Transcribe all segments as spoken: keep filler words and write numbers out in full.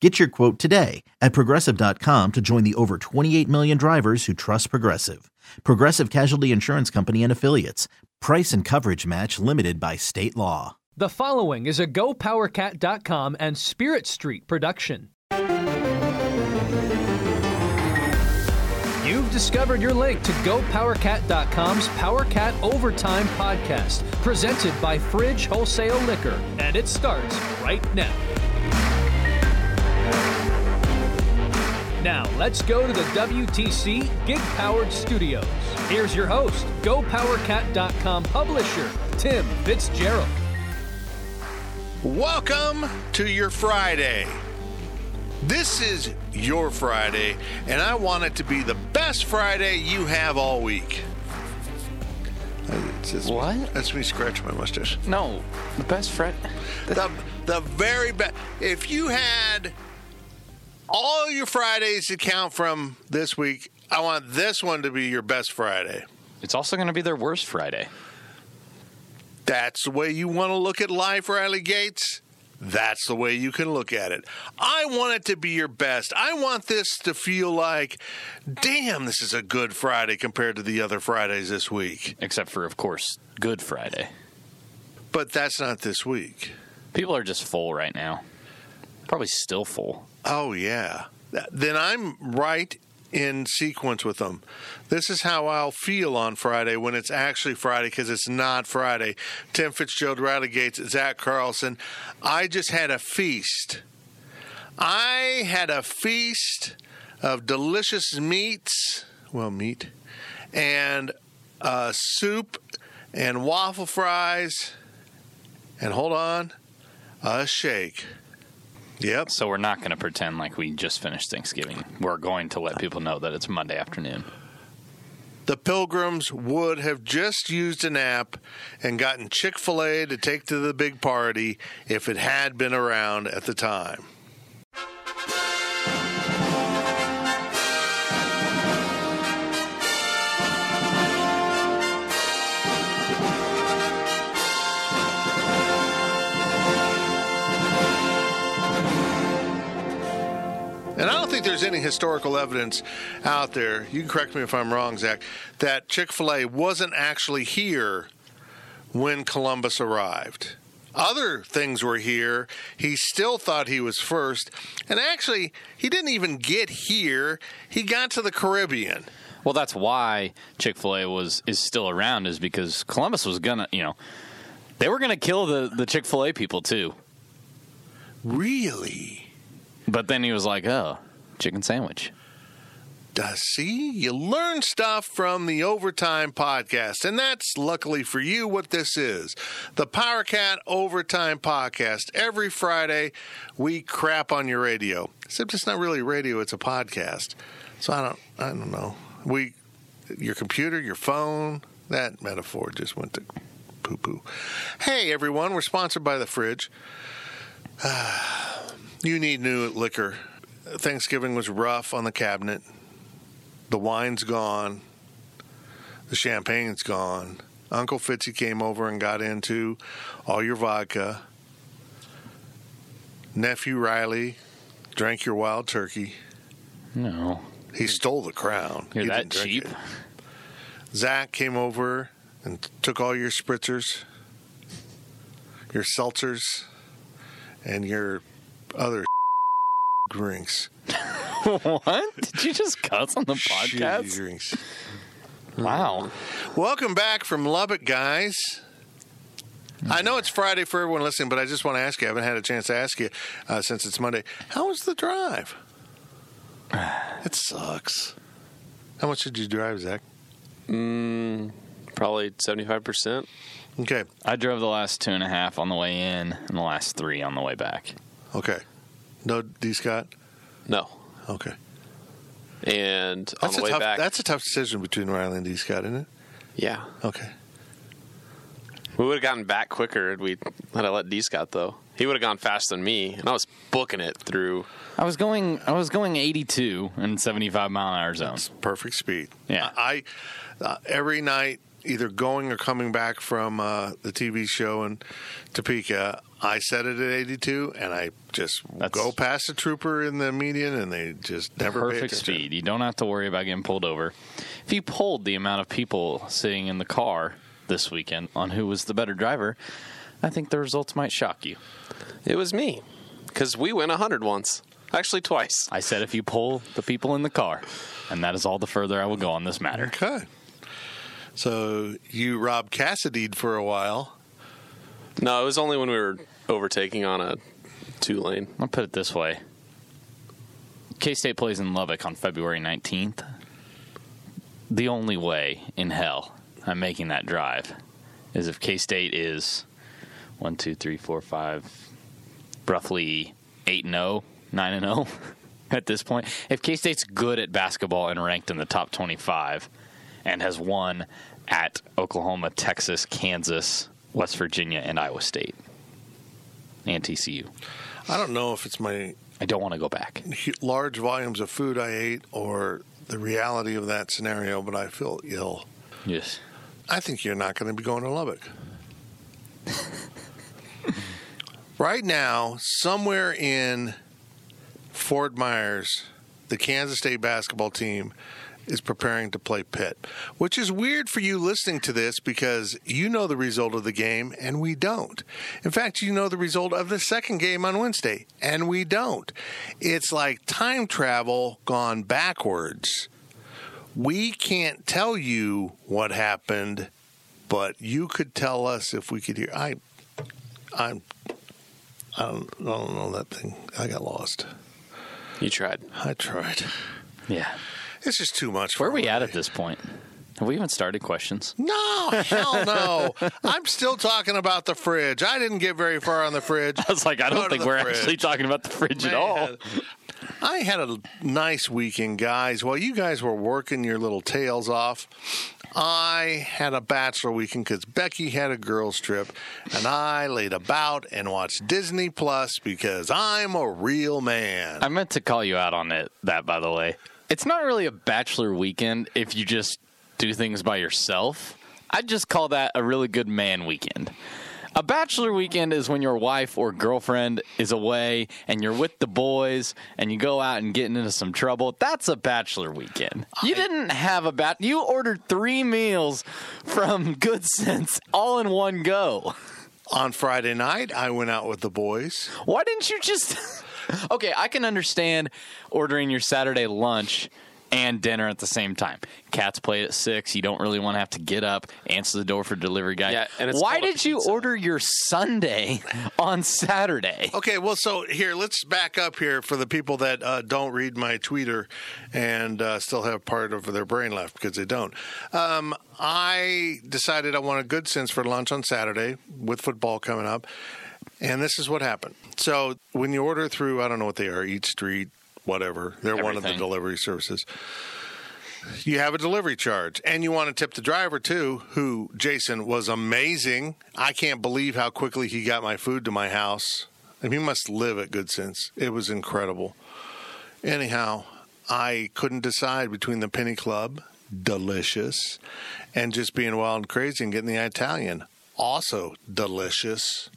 Get your quote today at Progressive dot com to join the over twenty-eight million drivers who trust Progressive. Progressive Casualty Insurance Company and Affiliates. Price and coverage match limited by state law. The following is a Go Power Cat dot com and Spirit Street production. You've discovered your link to Go Power Cat dot com's PowerCat Overtime podcast, presented by Fridge Wholesale Liquor, and it starts right now. Now, let's go to the W T C gig-powered studios. Here's your host, Go Power Cat dot com publisher, Tim Fitzgerald. Welcome to your Friday. This is your Friday, and I want it to be the best Friday you have all week. It's, it's, what? That's me scratching my mustache. No, the best Friday. The, the very best. If you had all your Fridays to count from this week, I want this one to be your best Friday. It's also going to be their worst Friday. That's the way you want to look at life, Riley Gates. That's the way you can look at it. I want it to be your best. I want this to feel like, damn, this is a good Friday compared to the other Fridays this week. Except for, of course, Good Friday. But that's not this week. People are just full right now. Probably still full. Oh, yeah. Then I'm right in sequence with them. This is how I'll feel on Friday when it's actually Friday, because it's not Friday. Tim Fitzgerald, Riley Gates, Zach Carlson. I just had a feast. I had a feast of delicious meats. Well, meat. And uh, soup and waffle fries. And hold on, a shake. Yep. So we're not going to pretend like we just finished Thanksgiving. We're going to let people know that it's Monday afternoon. The Pilgrims would have just used an app and gotten Chick-fil-A to take to the big party if it had been around at the time. And I don't think there's any historical evidence out there, you can correct me if I'm wrong, Zach, that Chick-fil-A wasn't actually here when Columbus arrived. Other things were here. He still thought he was first. And actually, he didn't even get here. He got to the Caribbean. Well, that's why Chick-fil-A was is still around, is because Columbus was going to, you know, they were going to kill the, the Chick-fil-A people, too. Really? But then he was like, oh, chicken sandwich. Uh, see, you learn stuff from the Overtime Podcast, and that's luckily for you what this is. The PowerCat Overtime Podcast. Every Friday, we crap on your radio. Except it's not really radio, it's a podcast. So I don't I don't know. We, your computer, your phone, that metaphor just went to poo-poo. Hey, everyone, we're sponsored by The Fridge. Ah. You need new liquor. Thanksgiving was rough on the cabinet. The wine's gone. The champagne's gone. Uncle Fitzy came over and got into all your vodka. Nephew Riley drank your wild turkey. No. He stole the crown. You're he that cheap. It. Zach came over and took all your spritzers, your seltzers, and your other drinks. What? Did you just cuss on the podcast? Shitty drinks. Wow. Welcome back from Lubbock, guys. I know it's Friday for everyone listening, but I just want to ask you. I haven't had a chance to ask you uh, since it's Monday. How was the drive? It sucks. How much did you drive, Zach? Mm, probably seventy-five percent. Okay. I drove the last two and a half on the way in and the last three on the way back. Okay. No D. Scott? No. Okay. And on that's the way tough, back. That's a tough decision between Riley and D. Scott, isn't it? Yeah. Okay. We would have gotten back quicker had we had I let D-Scott though. He would have gone faster than me, and I was booking it through. I was going, I was going eighty-two in seventy-five mile an hour zone. That's perfect speed. Yeah, I uh, every night, either going or coming back from uh, the T V show in Topeka, I set it at eighty-two, and I just That's go past the trooper in the median, and they just never pay attention. Perfect speed. You don't have to worry about getting pulled over. If you polled the amount of people sitting in the car this weekend on who was the better driver, I think the results might shock you. It was me, because we went one hundred once. Actually, twice. I said if you poll the people in the car, and that is all the further I will go on this matter. Okay. So you robbed Cassidy'd for a while. No, it was only when we were overtaking on a two-lane. I'll put it this way. K-State plays in Lubbock on February nineteenth. The only way in hell I'm making that drive is if K-State is one, two, three, four, five, roughly eight and oh, nine and oh at this point. If K-State's good at basketball and ranked in the top twenty-five and has won at Oklahoma, Texas, Kansas, West Virginia, and Iowa State. And T C U. I don't know if it's my... I don't want to go back. Large volumes of food I ate or the reality of that scenario, but I feel ill. Yes. I think you're not going to be going to Lubbock. Right now, somewhere in Fort Myers, the Kansas State basketball team is preparing to play Pitt, which is weird for you listening to this because you know the result of the game, and we don't. In fact, you know the result of the second game on Wednesday, and we don't. It's like time travel gone backwards. We can't tell you what happened, but you could tell us if we could hear. I, I, I don't, I don't know that thing. I got lost. You tried. I tried. Yeah. It's just too much. Where are we at at this point? Have we even started questions? No, hell no. I'm still talking about the fridge. I didn't get very far on the fridge. I was like, I don't think we're actually talking about the fridge at all. I had a nice weekend, guys. While you guys were working your little tails off, I had a bachelor weekend because Becky had a girls trip, and I laid about and watched Disney Plus because I'm a real man. I meant to call you out on it, that, by the way. It's not really a bachelor weekend if you just do things by yourself. I'd just call that a really good man weekend. A bachelor weekend is when your wife or girlfriend is away and you're with the boys and you go out and get into some trouble. That's a bachelor weekend. You didn't have a bat. You ordered three meals from Good Sense all in one go. On Friday night, I went out with the boys. Why didn't you just... Okay, I can understand ordering your Saturday lunch and dinner at the same time. Cats play at six. You don't really want to have to get up, answer the door for delivery guy. Yeah, and it's why did you order your Sunday on Saturday? Okay, well, so here, let's back up here for the people that uh, don't read my Twitter and uh, still have part of their brain left because they don't. Um, I decided I wanted Good Sense for lunch on Saturday with football coming up. And this is what happened. So when you order through, I don't know what they are, Eat Street, whatever. They're Everything. One of the delivery services. You have a delivery charge. And you want to tip the driver, too, who, Jason, was amazing. I can't believe how quickly he got my food to my house. I mean, he must live at Good Sense. It was incredible. Anyhow, I couldn't decide between the Penny Club, delicious, and just being wild and crazy and getting the Italian, also delicious.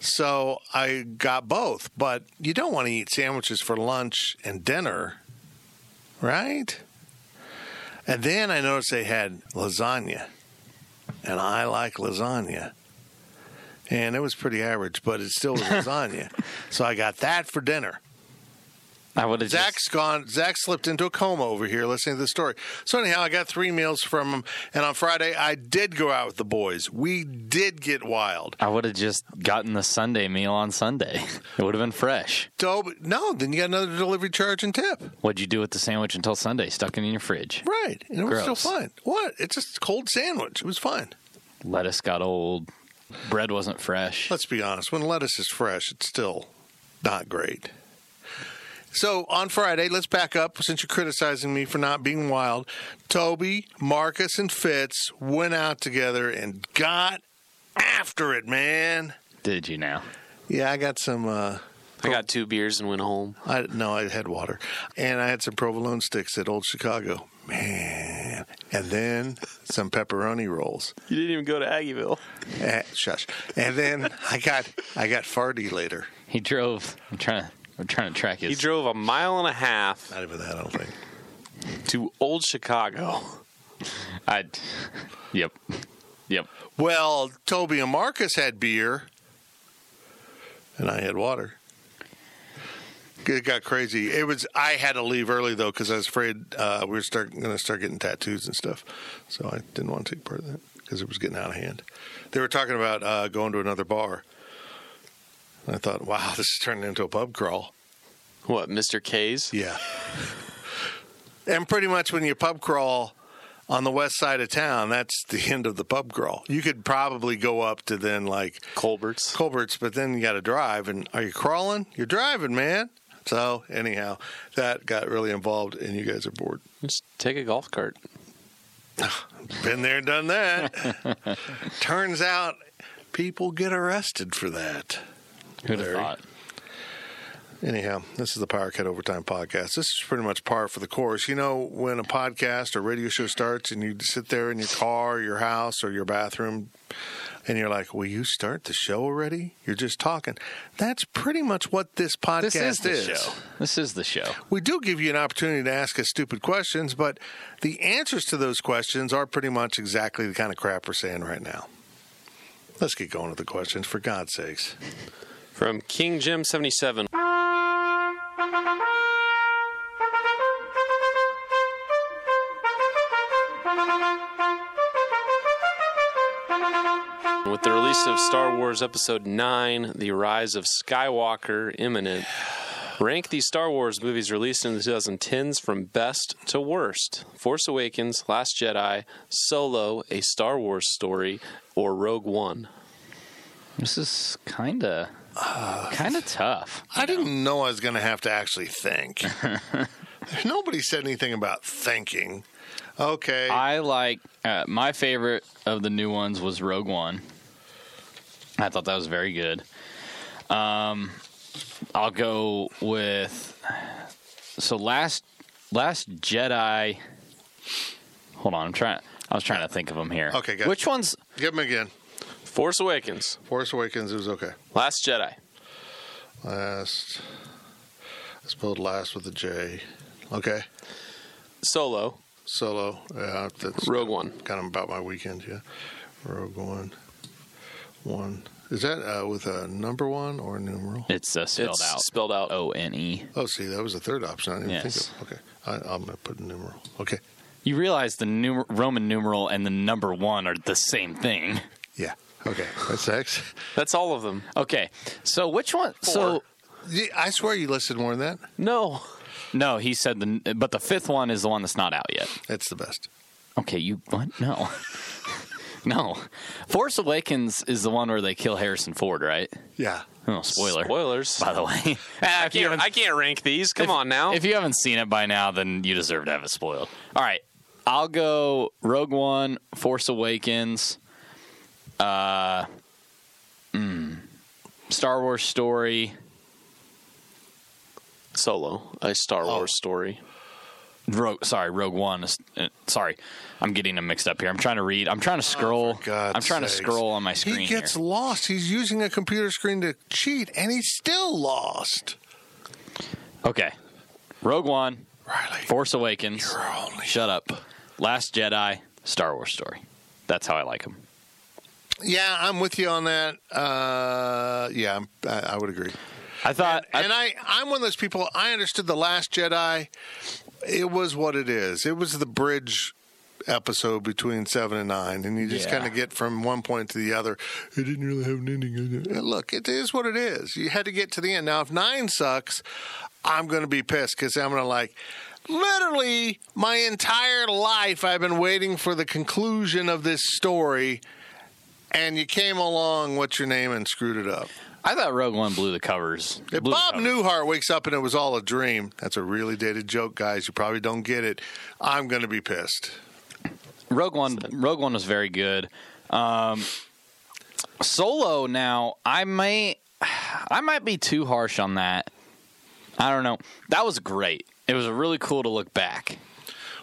So I got both, but you don't want to eat sandwiches for lunch and dinner, right? And then I noticed they had lasagna, and I like lasagna. And it was pretty average, but it still was lasagna. So I got that for dinner. I would have Zach's just... gone. Zach slipped into a coma over here listening to the story. So anyhow, I got three meals from him, and on Friday I did go out with the boys. We did get wild. I would have just gotten the Sunday meal on Sunday. It would have been fresh. So, no, then you got another delivery charge and tip. What'd you do with the sandwich until Sunday? Stuck it in your fridge. Right, and it Gross. Was still fine. What? It's just a cold sandwich. It was fine. Lettuce got old. Bread wasn't fresh. Let's be honest. When lettuce is fresh, it's still not great. So on Friday, let's back up since you're criticizing me for not being wild. Toby, Marcus, and Fitz went out together and got after it, man. Did you now? Yeah, I got some... Uh, I got two beers and went home. I, no, I had water. And I had some provolone sticks at Old Chicago. Man. And then some pepperoni rolls. You didn't even go to Aggieville. Uh, shush. And then I got I got farty later. He drove. I'm trying, I'm trying to track his. He drove a mile and a half. Not even that, I don't think. To Old Chicago. I. Yep. Yep. Well, Toby and Marcus had beer. And I had water. It got crazy. It was. I had to leave early though because I was afraid uh, we were start going to start getting tattoos and stuff. So I didn't want to take part of that because it was getting out of hand. They were talking about uh, going to another bar. And I thought, wow, this is turning into a pub crawl. What, Mister K's? Yeah. And pretty much when you pub crawl on the west side of town, that's the end of the pub crawl. You could probably go up to then like Colbert's, Colbert's, but then you got to drive. And are you crawling? You're driving, man. So, anyhow, that got really involved, and you guys are bored. Just take a golf cart. Been there, done that. Turns out people get arrested for that. Who'd have thought? Anyhow, this is the Power Cut Overtime Podcast. This is pretty much par for the course. You know, when a podcast or radio show starts and you sit there in your car, your house, or your bathroom, and you're like, will you start the show already? You're just talking. That's pretty much what this podcast this is. The is. Show. This is the show. We do give you an opportunity to ask us stupid questions, but the answers to those questions are pretty much exactly the kind of crap we're saying right now. Let's get going with the questions, for God's sakes. From King Jim seventy-seven. With the release of Star Wars Episode nine, The Rise of Skywalker imminent, rank these Star Wars movies released in the twenty tens from best to worst. Force Awakens, Last Jedi, Solo, A Star Wars Story, or Rogue One. This is kind of... Uh, kind of tough. I know? Didn't know I was going to have to actually think. Nobody said anything about thinking. Okay. I like, uh, my favorite of the new ones was Rogue One. I thought that was very good. Um, I'll go with, so last, last Jedi. Hold on. I'm trying, I was trying to think of them here. Okay. Got Which you. ones? Give them again. Force Awakens. Force Awakens, it was okay. Last Jedi. Last. I spelled last with a J. Okay. Solo. Solo. Yeah, that's Rogue One. Kind of about my weekend, yeah. Rogue One. One. Is that uh, with a number one or a numeral? It's uh, spelled it's out. spelled out O N E. Oh, see, that was the third option. I didn't yes. think of it. Okay. I, I'm going to put a numeral. Okay. You realize the numer- Roman numeral and the number one are the same thing. Yeah. Okay, that's X. That's all of them. Okay, so which one? Four. So I swear you listed more than that. No, no, he said the. But the fifth one is the one that's not out yet. That's the best. Okay, you what? No, no. Force Awakens is the one where they kill Harrison Ford, right? Yeah. Oh, spoiler! Spoilers, by the way. I, can't, I can't rank these. Come if, on now. If you haven't seen it by now, then you deserve to have it spoiled. All right, I'll go Rogue One, Force Awakens. Uh, mm, Star Wars Story, Solo, A Star Wars oh. Story. Rogue, sorry, Rogue One. Uh, sorry, I'm getting them mixed up here. I'm trying to read. I'm trying to scroll. Oh, I'm trying sakes. to scroll on my screen. He gets here. lost. He's using a computer screen to cheat, and he's still lost. Okay, Rogue One, Riley, Force Awakens. You're only... Shut up. Last Jedi, Star Wars Story. That's how I like them. Yeah, I'm with you on that. Uh, yeah, I, I would agree. I thought, and, and I, I'm one of those people. I understood The Last Jedi. It was what it is. It was the bridge episode between seven and nine, and you just yeah. kind of get from one point to the other. It didn't really have an ending. Look, it is what it is. You had to get to the end. Now, if nine sucks, I'm going to be pissed because I'm going to like. Literally, my entire life, I've been waiting for the conclusion of this story. And you came along, what's your name, and screwed it up. I thought Rogue One blew the covers. Blew if Bob covers. Newhart wakes up and it was all a dream, that's a really dated joke, guys. You probably don't get it. I'm going to be pissed. Rogue One, Rogue One was very good. Um, Solo now, I may, I might be too harsh on that. I don't know. That was great. It was really cool to look back.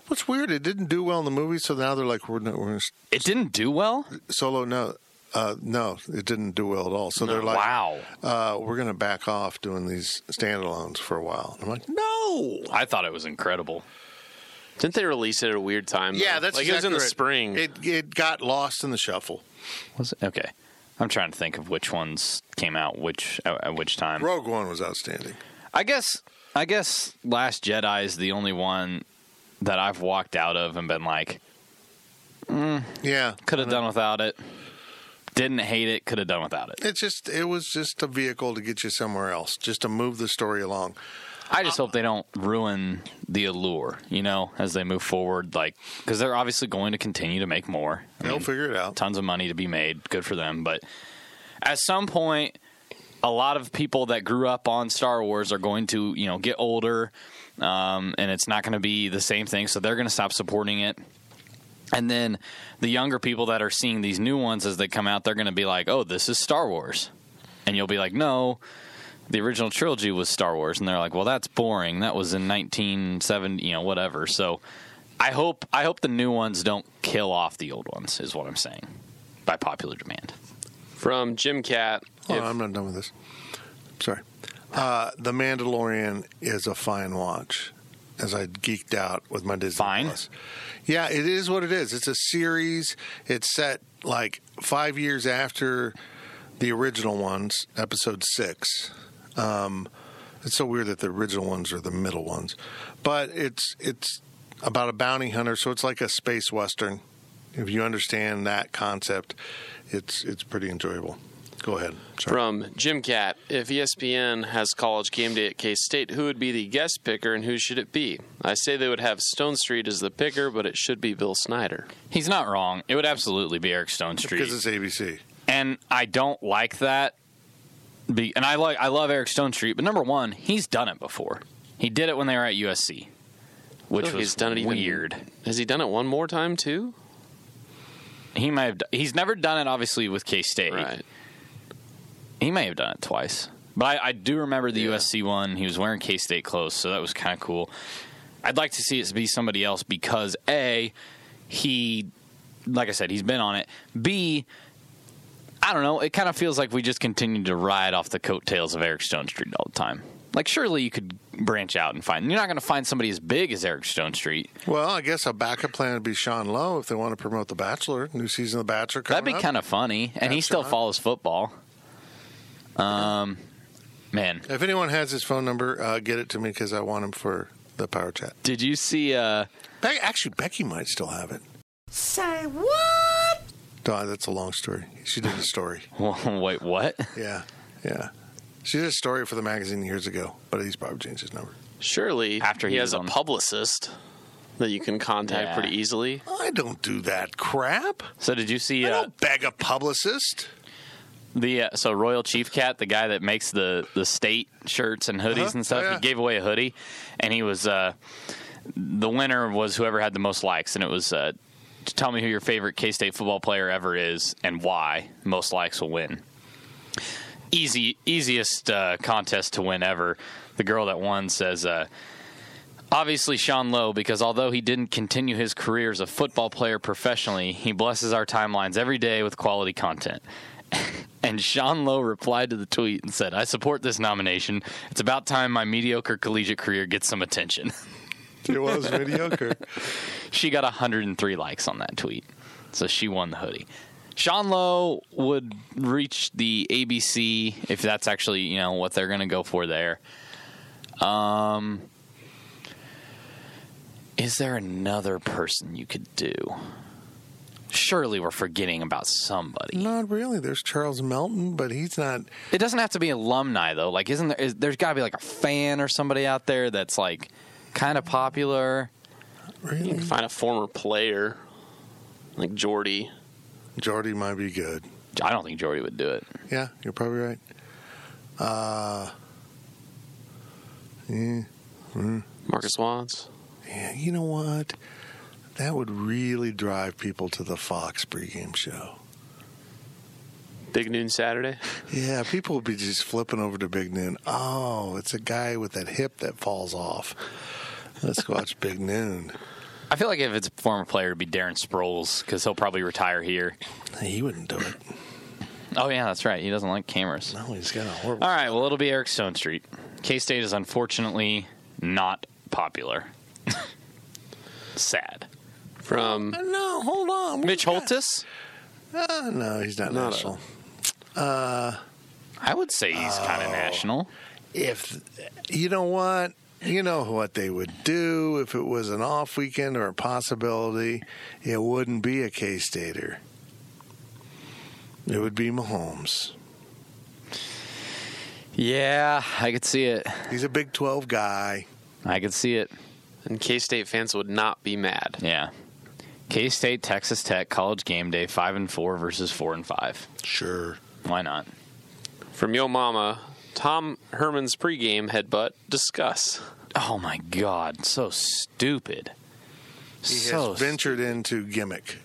What's weird, it didn't do well in the movie, so now they're like, we're not. We're st- it didn't do well? Solo, no. Uh, no, it didn't do well at all. So no, they're like, wow. Uh, we're going to back off doing these standalones for a while. I'm like, no. I thought it was incredible. Didn't they release it at a weird time? Yeah, though? that's like exactly it was in the right. spring. It it got lost in the shuffle. Was it? Okay. I'm trying to think of which ones came out which at, at which time. Rogue One was outstanding. I guess I guess Last Jedi is the only one that I've walked out of and been like, mm, yeah, could have done without it. Didn't hate it. Could have done without it. It's just it was just a vehicle to get you somewhere else, just to move the story along. I just uh, hope they don't ruin the allure, you know, as they move forward, like because they're obviously going to continue to make more. I they'll mean, figure it out. Tons of money to be made. Good for them. But at some point, a lot of people that grew up on Star Wars are going to, you know, get older, um, and it's not going to be the same thing. So they're going to stop supporting it. And then the younger people that are seeing these new ones as they come out, they're going to be like, oh, this is Star Wars. And you'll be like, no, the original trilogy was Star Wars. And they're like, well, that's boring. That was in nineteen seventy, you know, whatever. So I hope I hope the new ones don't kill off the old ones is what I'm saying by popular demand. From Jim Cat. Oh, if- I'm not done with this. Sorry. Uh, The Mandalorian is a fine watch. As I geeked out with my Disney Fine. Plus. Yeah, it is what it is. It's a series. It's set like five years after the original ones, episode six. Um, it's so weird that the original ones are the middle ones. But it's it's about a bounty hunter, so it's like a space western. If you understand that concept, it's it's pretty enjoyable. Go ahead. Sorry. From Jim Cat, if E S P N has College GameDay at K-State, who would be the guest picker and who should it be? I say they would have Stonestreet as the picker, but it should be Bill Snyder. He's not wrong. It would absolutely be Eric Stonestreet. Because it's A B C. And I don't like that. Be, and I, like, I love Eric Stonestreet, but number one, he's done it before. He did it when they were at U S C, which was he's done it weird. Even, has he done it one more time, too? He might have. He's never done it, obviously, with K-State. Right. He may have done it twice. But I, I do remember the yeah. U S C one. He was wearing K-State clothes, so that was kind of cool. I'd like to see it be somebody else because, A, he, like I said, he's been on it. B, I don't know, it kind of feels like we just continue to ride off the coattails of Eric Stonestreet all the time. Like, surely you could branch out and find. You're not going to find somebody as big as Eric Stonestreet. Well, I guess a backup plan would be Sean Lowe if they want to promote The Bachelor. New season of The Bachelor coming up. That'd be kind of funny. And That's he still Sean. follows football. Um, man. If anyone has his phone number, uh, get it to me because I want him for the power chat. Did you see? Uh, Be- actually, Becky might still have it. Say what? Oh, that's a long story. She did a story. Wait, what? Yeah, yeah. She did a story for the magazine years ago, but he's probably changed his number. Surely, after he, he has a publicist that you can contact yeah. pretty easily. I don't do that crap. So did you see? I uh, don't beg a publicist. The uh, so Royal Chief Cat, the guy that makes the, the state shirts and hoodies uh-huh. and stuff, oh, yeah. he gave away a hoodie, and he was uh, the winner was whoever had the most likes, and it was uh, tell me who your favorite K-State football player ever is and why. Most likes will win. Easy easiest uh, contest to win ever. The girl that won says. Uh, Obviously, Sean Lowe, because although he didn't continue his career as a football player professionally, he blesses our timelines every day with quality content. And Sean Lowe replied to the tweet and said, I support this nomination. It's about time my mediocre collegiate career gets some attention. It was mediocre. She got one hundred three likes on that tweet, so she won the hoodie. Sean Lowe would reach the A B C, if that's actually, you know, what they're going to go for there. Um... Is there another person you could do? Surely we're forgetting about somebody. Not really. There's Charles Melton, but he's not. It doesn't have to be alumni, though. Like, isn't there? Is, there's got to be like a fan or somebody out there that's like kind of popular. Really? You can find a former player like Jordy. Jordy might be good. I don't think Jordy would do it. Yeah, you're probably right. Uh, yeah, mm. Marcus Wands. Yeah, you know what? That would really drive people to the Fox pregame show. Big Noon Saturday? Yeah, people would be just flipping over to Big Noon. Oh, it's a guy with that hip that falls off. Let's watch Big Noon. I feel like if it's a former player, it would be Darren Sproles, because he'll probably retire here. He wouldn't do it. Oh, yeah, that's right. He doesn't like cameras. No, he's got a horrible... All right, well, it'll be Eric Stonestreet. K-State is unfortunately not popular. Sad. From... Uh, no, hold on. Mitch Holtis? Uh, no, he's not, not national. A, uh, I would say he's oh, kind of national. If you know what, you know what they would do if it was an off weekend or a possibility, it wouldn't be a K-Stater. It would be Mahomes. Yeah, I could see it. He's a Big twelve guy. I could see it. And K-State fans would not be mad. Yeah. K-State, Texas Tech, College GameDay, five and four versus four and five. Sure, why not? From Yo Mama, Tom Herman's pregame headbutt. Discuss. Oh my God, so stupid. He so has ventured stupid. into gimmick.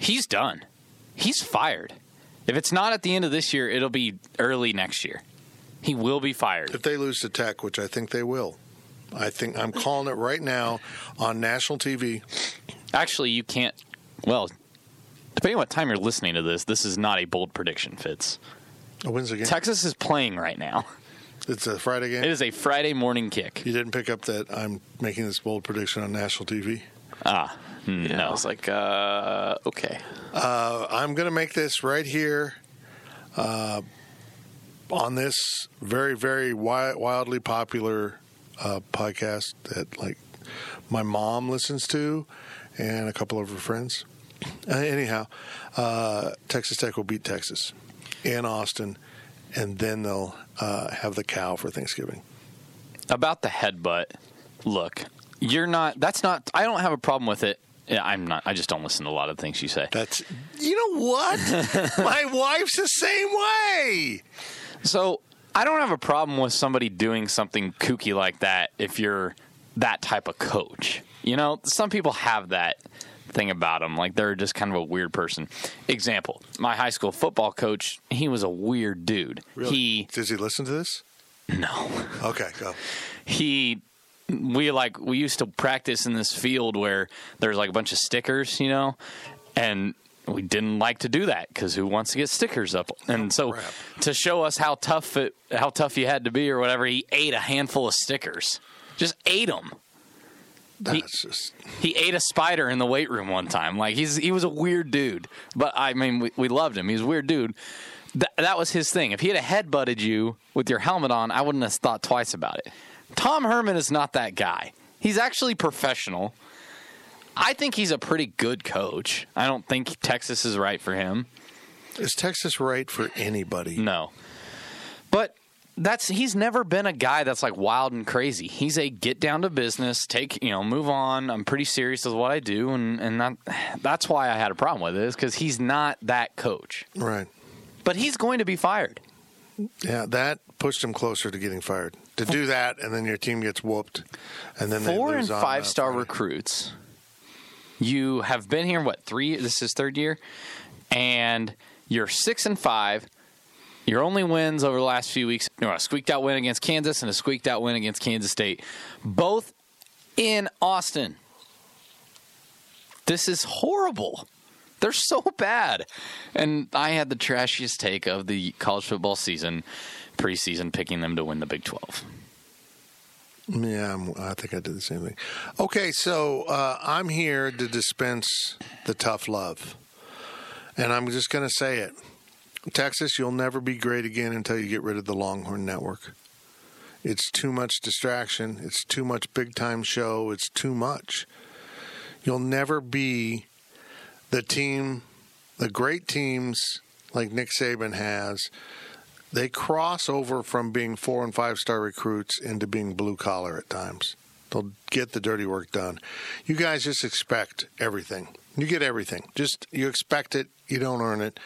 He's done. He's fired. If it's not at the end of this year, it'll be early next year. He will be fired if they lose to Tech, which I think they will. I think I'm calling it right now on national T V. Actually, you can't, well, depending on what time you're listening to this, this is not a bold prediction, Fitz. Oh, when's the game? Texas is playing right now. It's a Friday game? It is a Friday morning kick. You didn't pick up that I'm making this bold prediction on national T V? Ah, no. Yeah, I was like, uh, okay. Uh, I'm going to make this right here uh, on this very, very wi- wildly popular uh, podcast that, like, my mom listens to. And a couple of her friends. Uh, anyhow, uh, Texas Tech will beat Texas in Austin, and then they'll uh, have the cow for Thanksgiving. About the headbutt, look, you're not. That's not. I don't have a problem with it. Yeah, I'm not. I just don't listen to a lot of things you say. That's. You know what? My wife's the same way. So I don't have a problem with somebody doing something kooky like that if you're that type of coach. You know, some people have that thing about them. Like, they're just kind of a weird person. Example, my high school football coach, he was a weird dude. Really? He, Does he listen to this? No. Okay, go. He, we like, we used to practice in this field where there's like a bunch of stickers, you know, and we didn't like to do that because who wants to get stickers up? And oh, so crap. To show us how tough it, how tough you had to be or whatever, he ate a handful of stickers. Just ate them. He, just... he ate a spider in the weight room one time. Like, he's he was a weird dude. But, I mean, we, we loved him. He was a weird dude. Th- that was his thing. If he had headbutted you with your helmet on, I wouldn't have thought twice about it. Tom Herman is not that guy. He's actually professional. I think he's a pretty good coach. I don't think Texas is right for him. Is Texas right for anybody? No. But... That's he's never been a guy that's like wild and crazy. He's a get down to business, take you know, move on. I'm pretty serious with what I do, and and that, that's why I had a problem with it is because he's not that coach, right? But he's going to be fired. Yeah, that pushed him closer to getting fired. To do that, and then your team gets whooped, and then four they lose and five on star Friday. Recruits. You have been here what three? This is third year, and you're six and five. Your only wins over the last few weeks are a squeaked-out win against Kansas and a squeaked-out win against Kansas State, both in Austin. This is horrible. They're so bad. And I had the trashiest take of the college football season, preseason, picking them to win the Big twelve. Yeah, I'm, I think I did the same thing. Okay, so uh, I'm here to dispense the tough love, and I'm just going to say it. Texas, you'll never be great again until you get rid of the Longhorn Network. It's too much distraction. It's too much big-time show. It's too much. You'll never be the team, the great teams like Nick Saban has. They cross over from being four- and five-star recruits into being blue-collar at times. They'll get the dirty work done. You guys just expect everything. You get everything. Just you expect it. You don't earn it.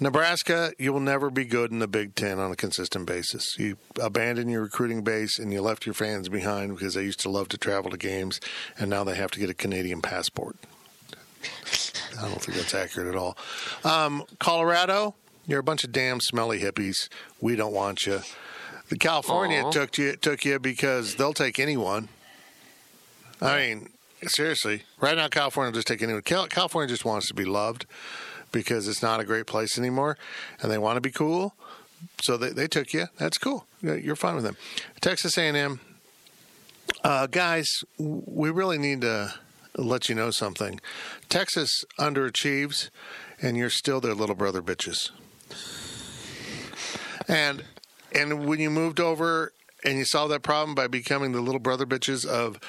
Nebraska, you will never be good in the Big Ten on a consistent basis. You abandoned your recruiting base and you left your fans behind because they used to love to travel to games, and now they have to get a Canadian passport. I don't think that's accurate at all. Um, Colorado, you're a bunch of damn smelly hippies. We don't want you. The California Aww. took you took you because they'll take anyone. I mean, seriously, right now California will just take anyone. California just wants to be loved because it's not a great place anymore, and they want to be cool. So they, they took you. That's cool. You're fine with them. Texas A and M, uh, guys, we really need to let you know something. Texas underachieves, and you're still their little brother bitches. And and when you moved over and you solved that problem by becoming the little brother bitches of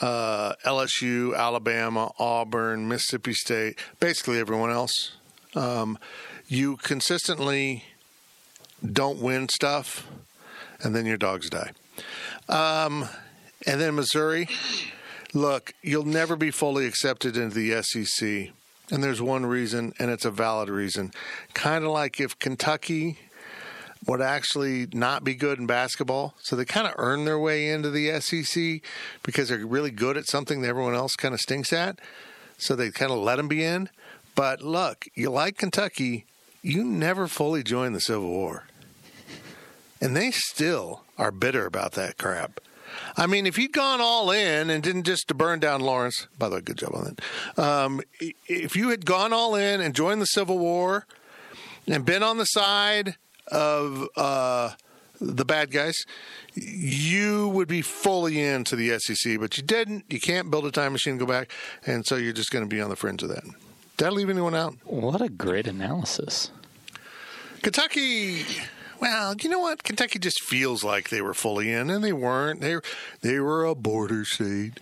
uh, L S U, Alabama, Auburn, Mississippi State, basically everyone else, um, you consistently don't win stuff, and then your dogs die. Um, and then Missouri... Look, you'll never be fully accepted into the S E C, and there's one reason, and it's a valid reason. Kind of like if Kentucky would actually not be good in basketball, so they kind of earn their way into the S E C because they're really good at something that everyone else kind of stinks at, so they kind of let them be in. But look, you like Kentucky, you never fully joined the Civil War, and they still are bitter about that crap. I mean, if you'd gone all in and didn't just burn down Lawrence, by the way, good job on that. Um, if you had gone all in and joined the Civil War and been on the side of uh, the bad guys, you would be fully into the S E C, but you didn't. You can't build a time machine and go back, and so you're just going to be on the fringe of that. Did I leave anyone out? What a great analysis. Kentucky... Well, you know what? Kentucky just feels like they were fully in, and they weren't. They they were a border state.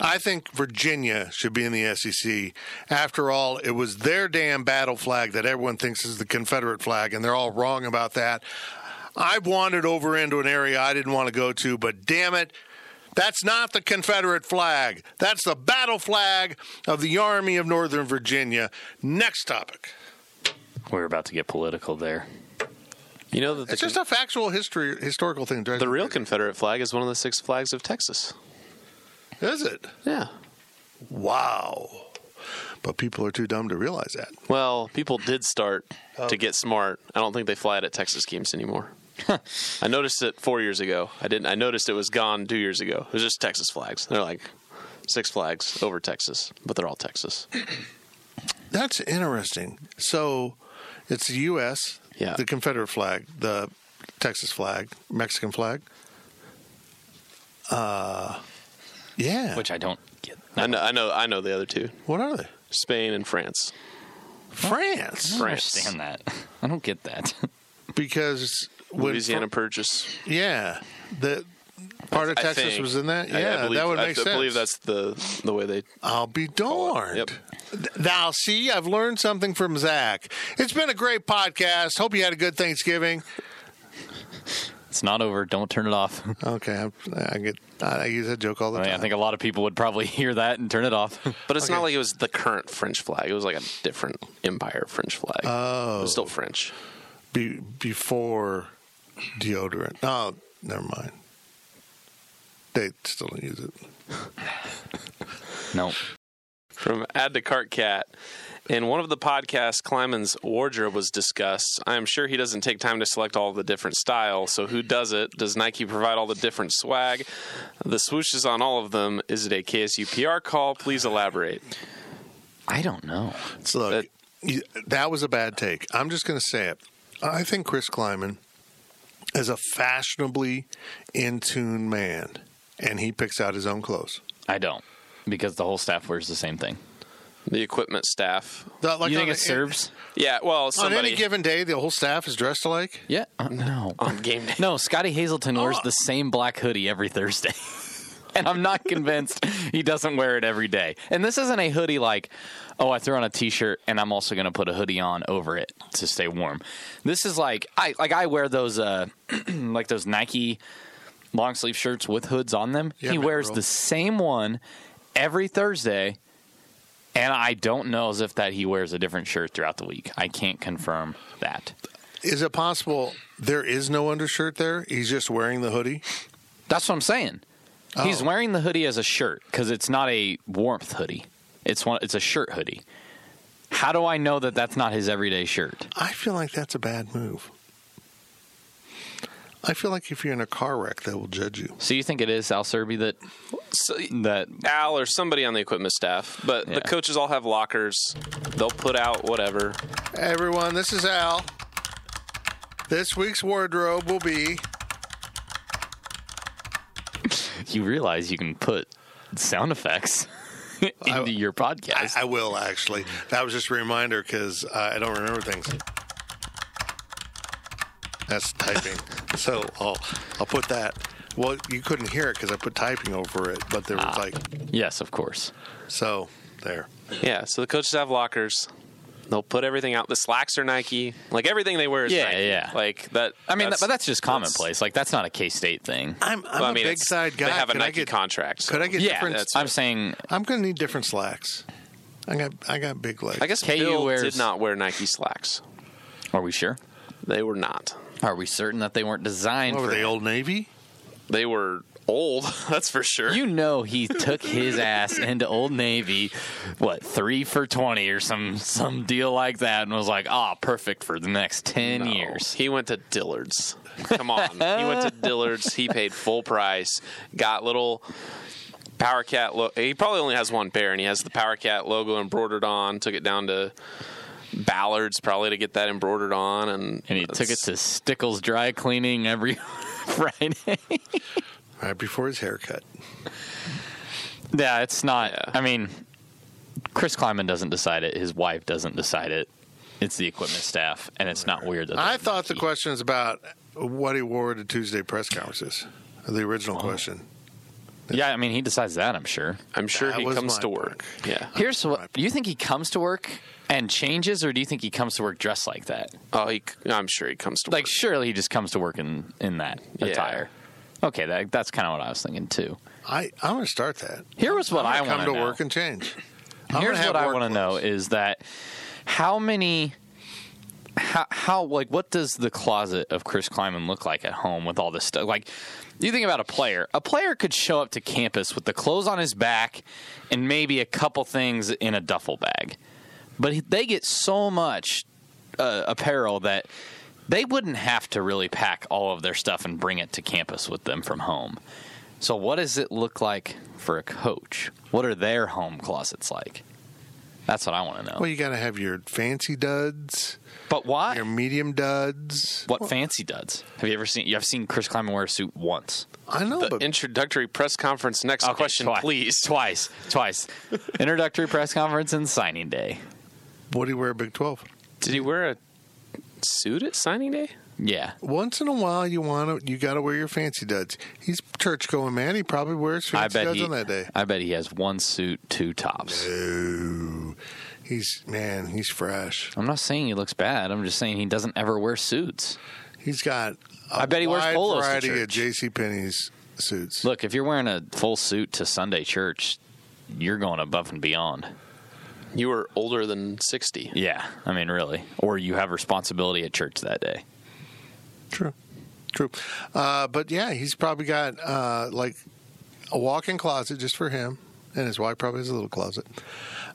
I think Virginia should be in the S E C. After all, it was their damn battle flag that everyone thinks is the Confederate flag, and they're all wrong about that. I've wandered over into an area I didn't want to go to, but damn it, that's not the Confederate flag. That's the battle flag of the Army of Northern Virginia. Next topic. We're about to get political there. You know that it's just con- a factual history, historical thing. The real Confederate flag is one of the six flags of Texas. Is it? Yeah. Wow. But people are too dumb to realize that. Well, people did start um, to get smart. I don't think they fly it at Texas games anymore. I noticed it four years ago. I didn't. I noticed it was gone two years ago. It was just Texas flags. They're like six flags over Texas, but they're all Texas. That's interesting. So it's the U S. Yeah. The Confederate flag, the Texas flag, Mexican flag. Uh, yeah. Which I don't get. No. I know, I know, I know the other two. What are they? Spain and France. France? I don't understand that. I don't get that. Because when Louisiana Fr- Purchase. Yeah. The part of I Texas think, was in that. Yeah, I, I believe, that would make I, sense. I believe that's the the way they. I'll be darned. Yep. Now, see, I've learned something from Zach. It's been a great podcast. Hope you had a good Thanksgiving. It's not over. Don't turn it off. Okay, I, I get. I use that joke all the I mean, time. I think a lot of people would probably hear that and turn it off. But it's okay. Not like it was the current French flag. It was like a different empire French flag. Oh, it was still French. Be, before deodorant. Oh, never mind. They still don't use it. No. From Add to Cart Cat. In one of the podcasts, Kleiman's wardrobe was discussed. I am sure he doesn't take time to select all the different styles, so who does it? Does Nike provide all the different swag? The swoosh is on all of them. Is it a K S U P R call? Please elaborate. I don't know. Look, that, that was a bad take. I'm just going to say it. I think Chris Kleiman is a fashionably in-tune man. And he picks out his own clothes. I don't, because the whole staff wears the same thing. The equipment staff. The, like you think it serves? Yeah, well, somebody... On any given day, the whole staff is dressed alike? Yeah. Uh, no. On game day. No, Scotty Hazelton wears oh. the same black hoodie every Thursday. And I'm not convinced he doesn't wear it every day. And this isn't a hoodie like, oh, I threw on a T-shirt and I'm also going to put a hoodie on over it to stay warm. This is like... I like I wear those uh, like those Nike... long sleeve shirts with hoods on them. Yeah, he wears the same one every Thursday, And I don't know as if that he wears a different shirt throughout the week. I can't confirm that. Is it possible there is no undershirt there? He's just wearing the hoodie? That's what I'm saying. Oh. He's wearing the hoodie as a shirt because it's not a warmth hoodie. It's one. It's a shirt hoodie. How do I know that that's not his everyday shirt? I feel like that's a bad move. I feel like if you're in a car wreck, they will judge you. So you think it is Al Serby that, so, that Al or somebody on the equipment staff, but yeah. The coaches all have lockers. They'll put out whatever. Hey everyone, this is Al. This week's wardrobe will be... You realize you can put sound effects into I, your podcast. I, I will, actually. That was just a reminder because uh, I don't remember things. That's typing. So I'll, I'll put that. Well, you couldn't hear it because I put typing over it, but there was ah, like... Yes, of course. So, there. Yeah, so the coaches have lockers. They'll put everything out. The slacks are Nike. Like, everything they wear is yeah, Nike. Yeah, yeah. Like, that... I mean, that's, but that's just commonplace. That's, like, that's not a K-State thing. I'm, I'm well, I mean, a big side guy. They have a could Nike get, contract. So. Could I get yeah, different... That's I'm right. saying... I'm going to need different slacks. I got I got big legs. I guess K U Bill wears, did not wear Nike slacks. Are we sure? They were not. Are we certain that they weren't designed oh, for... Were they Old Navy? They were old, that's for sure. You know he took his ass into Old Navy, what, three for twenty or some some deal like that, and was like, ah, oh, perfect for the next ten no. years. He went to Dillard's. Come on. He went to Dillard's. He paid full price, got little... PowerCat lo- he probably only has one pair, and he has the PowerCat logo embroidered on, took it down to... Ballard's probably to get that embroidered on, and and he took it to Stickles Dry Cleaning every Friday, right before his haircut. Yeah, it's not. Yeah. I mean, Chris Kleiman doesn't decide it. His wife doesn't decide it. It's the equipment staff, and it's not weird. That I thought the key. question is about what he wore to Tuesday press conferences. The original oh. question. Yeah, I mean, he decides that, I'm sure. I'm sure that he comes to work. Point. Yeah. Here's what, do you think he comes to work and changes, or do you think he comes to work dressed like that? Oh, he, I'm sure he comes to like, work. Like, surely he just comes to work in, in that yeah. attire. Okay, that, that's kind of what I was thinking, too. I, I'm going to start that. Here was what I want to know. Come to work and change. I'm Here's what I want to know is that how many... How, how, like, what does the closet of Chris Kleiman look like at home with all this stuff? Like, you think about a player. A player could show up to campus with the clothes on his back and maybe a couple things in a duffel bag. But they get so much uh, apparel that they wouldn't have to really pack all of their stuff and bring it to campus with them from home. So what does it look like for a coach? What are their home closets like? That's what I want to know. Well, you got to have your fancy duds. But why? Your medium duds. What well, fancy duds? Have you ever seen? You've seen Chris Kleiman wear a suit once. I know. The but introductory press conference. Next okay, question, twi- please. Twice, twice. Introductory press conference and signing day. What did he wear at Big twelve? Did he wear a suit at signing day? Yeah. Once in a while, you want to. You got to wear your fancy duds. He's church going man. He probably wears fancy duds he, on that day. I bet he has one suit, two tops. No. He's, man, he's fresh. I'm not saying he looks bad. I'm just saying he doesn't ever wear suits. He's got a I bet he wide wears polos variety to of JCPenney's suits. Look, if you're wearing a full suit to Sunday church, you're going above and beyond. You are older than sixty. Yeah, I mean, really. Or you have responsibility at church that day. True. True. Uh, but, yeah, he's probably got, uh, like, a walk-in closet just for him. And his wife probably has a little closet.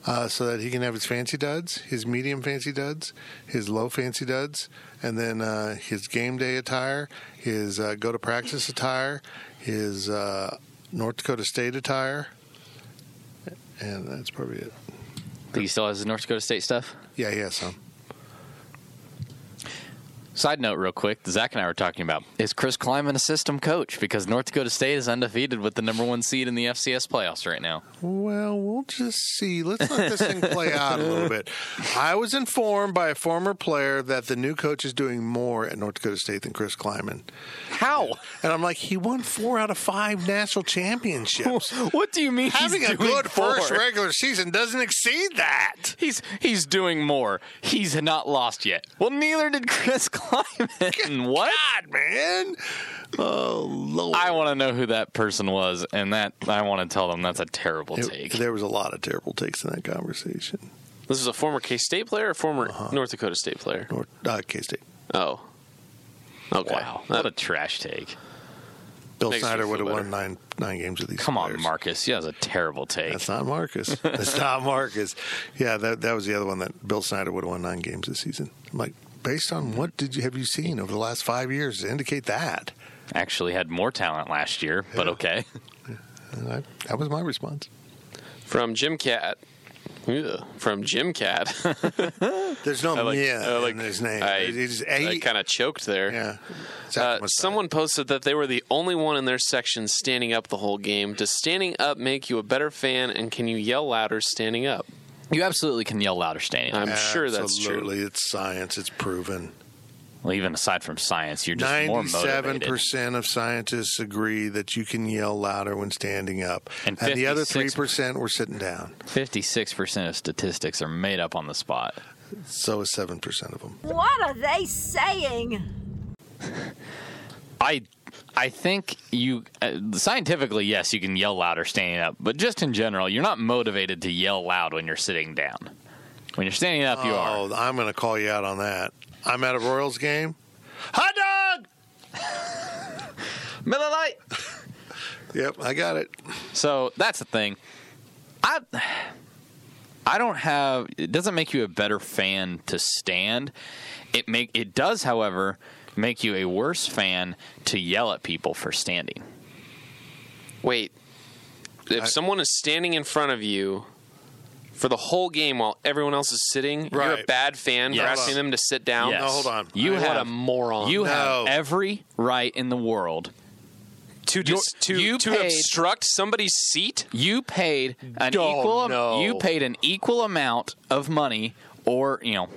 Uh, so that he can have his fancy duds, his medium fancy duds, his low fancy duds, and then uh, his game day attire, his uh, go-to-practice attire, his uh, North Dakota State attire. And that's probably it. I think he still has his North Dakota State stuff? Yeah, he has some. Side note real quick, Zach and I were talking about, is Chris Kleiman a system coach? Because North Dakota State is undefeated with the number one seed in the F C S playoffs right now. Well, we'll just see. Let's let this thing play out a little bit. I was informed by a former player that the new coach is doing more at North Dakota State than Chris Kleiman. How? And I'm like, he won four out of five national championships. What do you mean Having he's doing Having a good four? first regular season doesn't exceed that. He's, he's doing more. He's not lost yet. Well, neither did Chris Kleiman. What? God, man. Oh, Lord. I want to know who that person was, and that I want to tell them that's a terrible it, take. There was a lot of terrible takes in that conversation. This was a former K-State player or former uh-huh. North Dakota State player? North, uh, K-State. Oh. Okay. Wow. What a trash take. Bill Makes Snyder would have won nine nine games with these Come players. on, Marcus. Yeah, that was a terrible take. That's not Marcus. That's not Marcus. Yeah, that that was the other one that Bill Snyder would have won nine games this season. I'm like, based on what did you have you seen over the last five years to indicate that? Actually had more talent last year, yeah. but okay. I, that was my response. From Jim Cat. Yeah, from Jim Cat. There's no like, yeah like, in his name. I, I, I kind of choked there. Yeah. Exactly uh, someone posted that they were the only one in their section standing up the whole game. Does standing up make you a better fan, and can you yell louder standing up? You absolutely can yell louder standing up. I'm absolutely. sure that's true. Absolutely. It's science. It's proven. Well, even aside from science, you're just more motivated. ninety-seven percent of scientists agree that you can yell louder when standing up. And, and the other three percent were sitting down. fifty-six percent of statistics are made up on the spot. So is seven percent of them. What are they saying? I I think you, uh, scientifically, yes, you can yell louder standing up. But just in general, you're not motivated to yell loud when you're sitting down. When you're standing up, oh, you are. Oh, I'm going to call you out on that. I'm at a Royals game. Hot dog! Miller Lite! Yep, I got it. So, that's the thing. I I don't have... It doesn't make you a better fan to stand. It make it does, however, make you a worse fan to yell at people for standing. Wait. If I, someone is standing in front of you... For the whole game while everyone else is sitting, right. You're a bad fan yes. for asking them to sit down. Yes. No, hold on. You had a moron. You no. have every right in the world to dis- to, you to paid, obstruct somebody's seat. You paid an oh, equal. No. You paid an equal amount of money, or you know,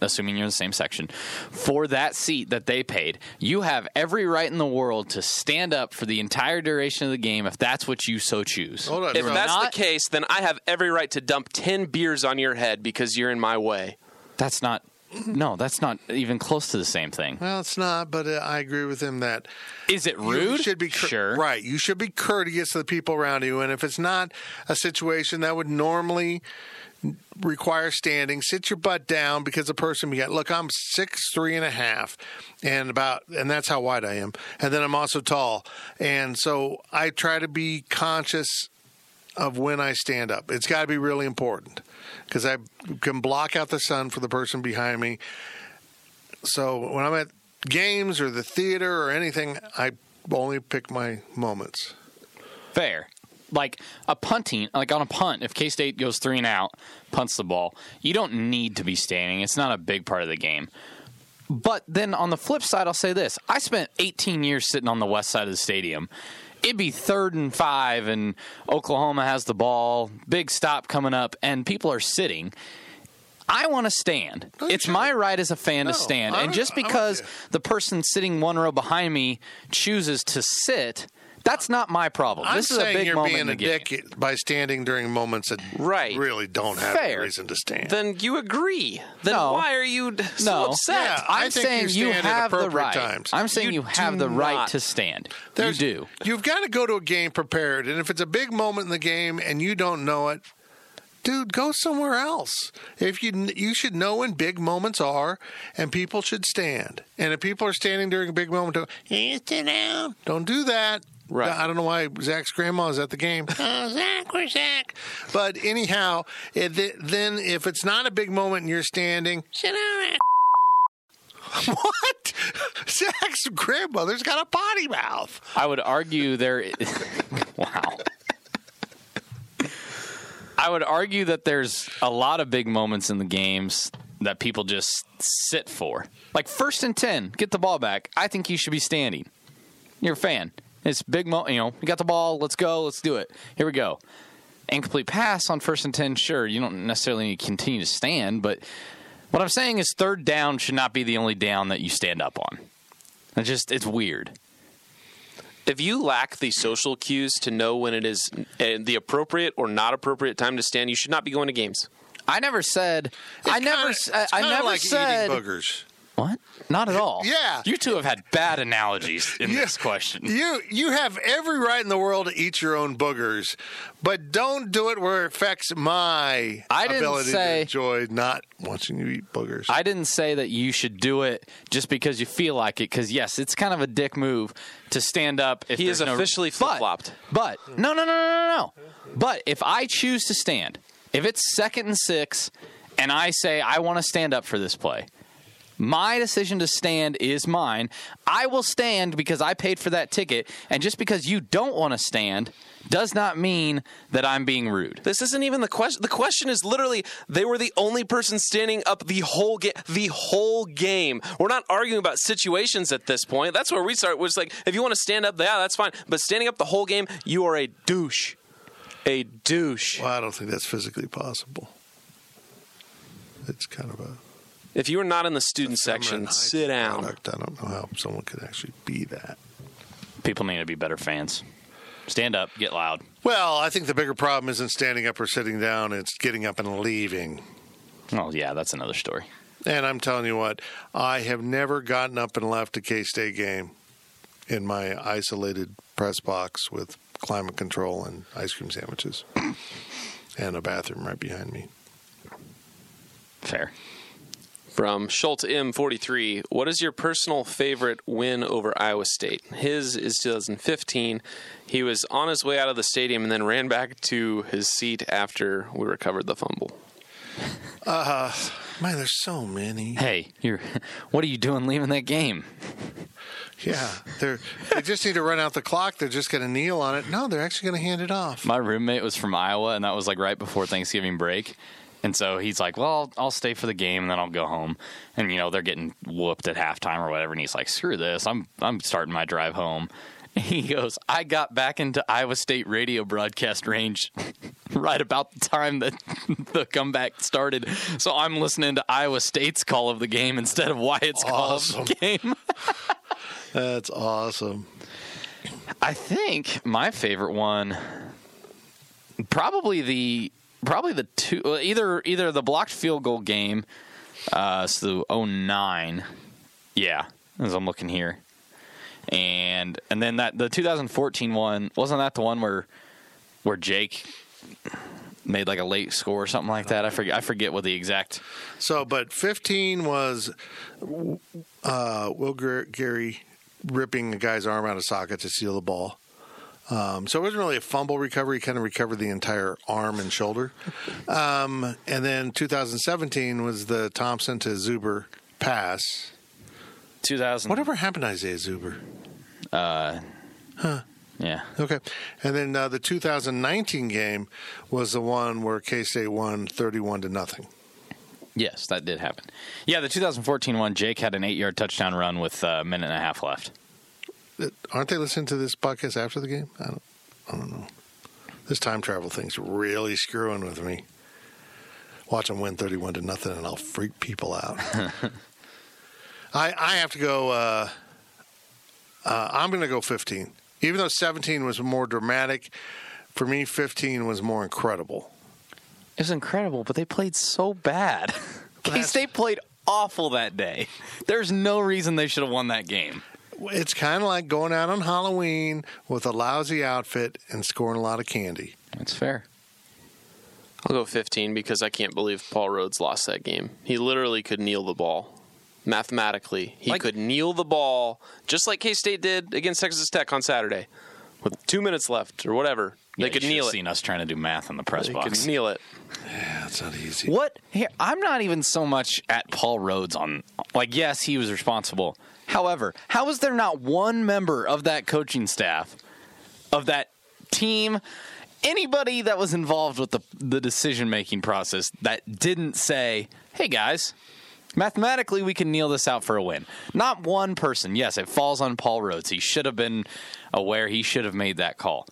assuming you're in the same section, for that seat that they paid. You have every right in the world to stand up for the entire duration of the game if that's what you so choose. Hold on, if bro. that's not, the case, then I have every right to dump ten beers on your head because you're in my way. That's not... No, that's not even close to the same thing. Well, it's not, but uh, I agree with him that... Is it rude? You should be cur- sure. Right. You should be courteous to the people around you, and if it's not a situation that would normally... require standing, sit your butt down because the person we got, look, I'm six, three and a half and about, and that's how wide I am. And then I'm also tall. And so I try to be conscious of when I stand up. It's got to be really important because I can block out the sun for the person behind me. So when I'm at games or the theater or anything, I only pick my moments. Fair. Like a punting, like on a punt, if K-State goes three and out, punts the ball, you don't need to be standing. It's not a big part of the game. But then on the flip side, I'll say this. I spent eighteen years sitting on the west side of the stadium. It'd be third and five, and Oklahoma has the ball, big stop coming up, and people are sitting. I want to stand. No, it's shouldn't. my right as a fan no, to stand. I'm, and just because the person sitting one row behind me chooses to sit... That's not my problem. I'm this is a big you're moment being in a game. dick by standing during moments that right. really don't have Fair. a reason to stand. Then you agree. Then no. why are you so no. upset? Yeah, I'm I saying you, you have the right. Times. I'm saying you, you have the right not. to stand. There's, you do. You've got to go to a game prepared, and if it's a big moment in the game and you don't know it, dude, go somewhere else. If you you should know when big moments are, and people should stand. And if people are standing during a big moment, don't, down. don't do that. Right. I don't know why Zach's grandma is at the game. Oh, Zach, where's Zach? But anyhow, it, then if it's not a big moment and you're standing, sit down. What? Zach's grandmother's got a potty mouth. I would argue there. Wow. I would argue that there's a lot of big moments in the games that people just sit for. Like first and ten, get the ball back. I think you should be standing. You're a fan. It's big mo. You know, you got the ball. Let's go. Let's do it. Here we go. Incomplete pass on first and ten. Sure, you don't necessarily need to continue to stand, but what I'm saying is third down should not be the only down that you stand up on. It's just it's weird. If you lack the social cues to know when it is the appropriate or not appropriate time to stand, you should not be going to games. I never said. It's I kinda, never. It's I, I never like said. Eating boogers. What? Not at all. Yeah. You two have had bad analogies in you, this question. You you have every right in the world to eat your own boogers, but don't do it where it affects my I didn't ability say, to enjoy not watching you eat boogers. I didn't say that you should do it just because you feel like it, because, yes, it's kind of a dick move to stand up. If he is officially no, flip-flopped. But, but, no, no, no, no, no, no. But if I choose to stand, if it's second and six, and I say I want to stand up for this play, my decision to stand is mine. I will stand because I paid for that ticket, and just because you don't want to stand does not mean that I'm being rude. This isn't even the question. The question is literally they were the only person standing up the whole game. The whole game. We're not arguing about situations at this point. That's where we start. We're just like, if you want to stand up, yeah, that's fine. But standing up the whole game, you are a douche. A douche. Well, I don't think that's physically possible. It's kind of a... If you were not in the student section, sit down. Product, I don't know how someone could actually be that. People need to be better fans. Stand up, get loud. Well, I think the bigger problem isn't standing up or sitting down. It's getting up and leaving. Oh, yeah, that's another story. And I'm telling you what, I have never gotten up and left a K-State game in my isolated press box with climate control and ice cream sandwiches and a bathroom right behind me. Fair. From Schultz M forty-three, what is your personal favorite win over Iowa State? His is two thousand fifteen. He was on his way out of the stadium and then ran back to his seat after we recovered the fumble. Uh, man, there's so many. Hey, you're. What are you doing leaving that game? Yeah, they're, they just need to run out the clock. They're just going to kneel on it. No, they're actually going to hand it off. My roommate was from Iowa, and that was like right before Thanksgiving break. And so he's like, well, I'll, I'll stay for the game, and then I'll go home. And, you know, they're getting whooped at halftime or whatever. And he's like, screw this. I'm I'm starting my drive home. And he goes, I got back into Iowa State radio broadcast range right about the time that the comeback started. So I'm listening to Iowa State's call of the game instead of Wyatt's awesome. Call of the game. That's awesome. I think my favorite one, probably the... Probably the two, either either the blocked field goal game, uh, so oh nine, yeah, as I'm looking here, and and then that the two thousand fourteen one, wasn't that the one where where Jake made like a late score or something like that? I forget I forget what the exact. So, but fifteen was uh, Will Gary ripping a guy's arm out of socket to steal the ball. Um, so it wasn't really a fumble recovery. He kind of recovered the entire arm and shoulder. Um, and then two thousand seventeen was the Thompson to Zuber pass. two thousand Whatever happened to Isaiah Zuber? Uh, huh. Yeah. Okay. And then uh, the two thousand nineteen game was the one where K-State won thirty-one to nothing. Yes, that did happen. Yeah, the two thousand fourteen one, Jake had an eight-yard touchdown run with a minute and a half left. Aren't they listening to this podcast after the game? I don't, I don't know. This time travel thing's really screwing with me. Watch them win thirty-one to nothing, and I'll freak people out. I I have to go. Uh, uh, I'm going to go fifteen, even though seventeen was more dramatic. For me, fifteen was more incredible. It was incredible, but they played so bad. K-State played awful that day. There's no reason they should have won that game. It's kind of like going out on Halloween with a lousy outfit and scoring a lot of candy. That's fair. I'll go fifteen because I can't believe Paul Rhodes lost that game. He literally could kneel the ball. Mathematically, he like, could kneel the ball just like K-State did against Texas Tech on Saturday with two minutes left or whatever. They yeah, could kneel it. You've seen us trying to do math in the press they box. They could kneel it. Yeah, it's not easy. What? Here, I'm not even so much at Paul Rhodes on, like, yes, he was responsible. However, how is there not one member of that coaching staff, of that team, anybody that was involved with the, the decision-making process that didn't say, hey, guys, mathematically we can kneel this out for a win? Not one person. Yes, it falls on Paul Rhodes. He should have been aware. He should have made that call.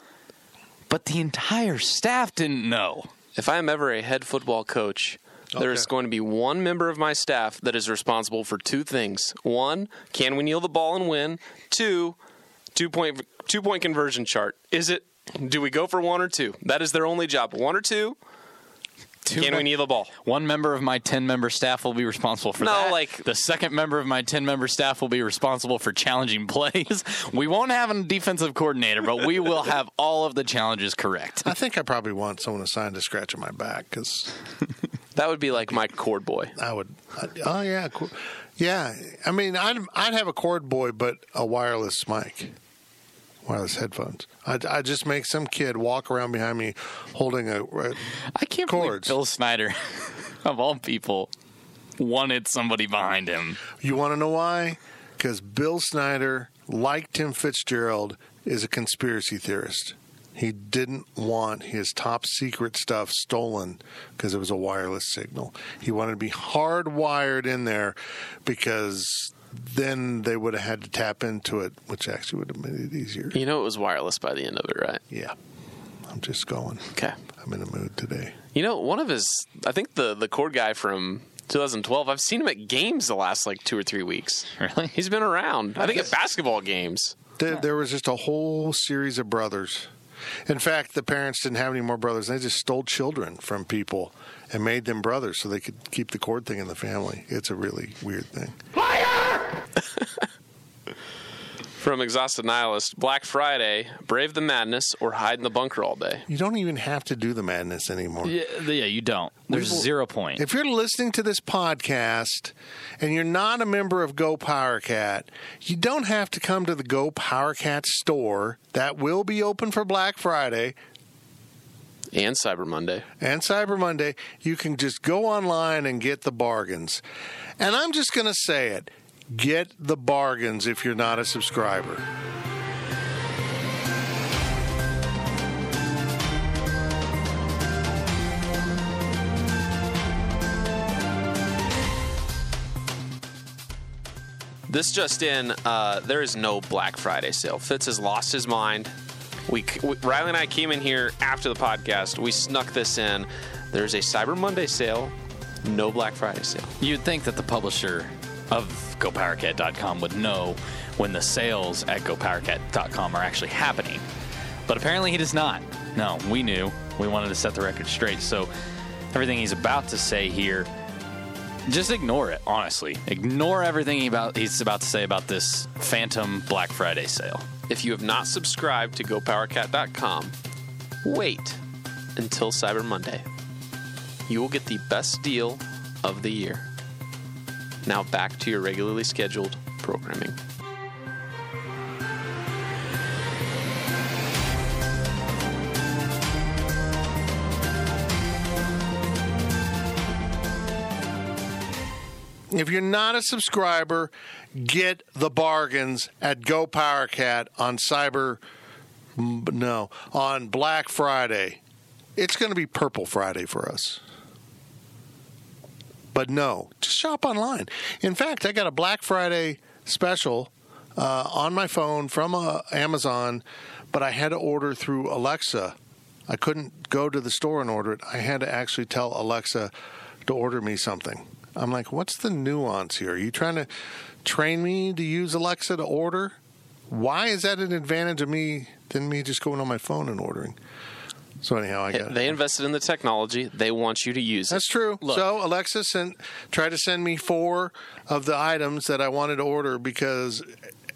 But the entire staff didn't know. If I'm ever a head football coach... Okay. There's going to be one member of my staff that is responsible for two things. One, can we kneel the ball and win? Two, two-point two-point conversion chart. Is it, do we go for one or two? That is their only job. One or two Two Can me- we kneel the ball? One member of my ten-member staff will be responsible for no, that. Like, the second member of my ten-member staff will be responsible for challenging plays. We won't have a defensive coordinator, but we will have all of the challenges correct. I think I probably want someone assigned to scratch my back because that would be like my cord boy. I would. I, oh, yeah. Cord, yeah. I mean, I'd, I'd have a cord boy, but a wireless mic. Wireless headphones. I, I just make some kid walk around behind me holding a, a I can't cords. Believe Bill Snyder, of all people, wanted somebody behind him. You want to know why? Because Bill Snyder, like Tim Fitzgerald, is a conspiracy theorist. He didn't want his top secret stuff stolen because it was a wireless signal. He wanted to be hardwired in there because then they would have had to tap into it, which actually would have made it easier. You know it was wireless by the end of it, right? Yeah. I'm just going. Okay. I'm in a mood today. You know, one of his, I think the, the cord guy from twenty twelve, I've seen him at games the last like two or three weeks. Really? He's been around. I, I think guess. At basketball games. There, there was just a whole series of brothers. In fact, the parents didn't have any more brothers. They just stole children from people and made them brothers so they could keep the cord thing in the family. It's a really weird thing. From Exhausted Nihilist, Black Friday, brave the madness, or hide in the bunker all day. You don't even have to do the madness anymore. Yeah, yeah you don't. There's We've, zero point. If you're listening to this podcast and you're not a member of Go Power Cat, you don't have to come to the Go Power Cat store. That will be open for Black Friday. And Cyber Monday. And Cyber Monday. You can just go online and get the bargains. And I'm just going to say it. Get the bargains if you're not a subscriber. This just in, uh, there is no Black Friday sale. Fitz has lost his mind. We, we Riley and I came in here after the podcast. We snuck this in. There's a Cyber Monday sale, no Black Friday sale. You'd think that the publisher of Go Power Cat dot com would know when the sales at Go Power Cat dot com are actually happening. But apparently he does not. No, we knew. We wanted to set the record straight. So everything he's about to say here, just ignore it, honestly. Ignore everything he about, he's about to say about this phantom Black Friday sale. If you have not subscribed to Go Power Cat dot com, wait until Cyber Monday. You will get the best deal of the year. Now back to your regularly scheduled programming. If you're not a subscriber, get the bargains at Go Power Cat on Cyber, no, on Black Friday. It's going to be Purple Friday for us. But no, just shop online. In fact, I got a Black Friday special uh, on my phone from uh, Amazon, but I had to order through Alexa. I couldn't go to the store and order it. I had to actually tell Alexa to order me something. I'm like, what's the nuance here? Are you trying to train me to use Alexa to order? Why is that an advantage of me than me just going on my phone and ordering? So anyhow, I got it. They invested in the technology. They want you to use it. That's true. Look. So Alexa sent, tried to send me four of the items that I wanted to order because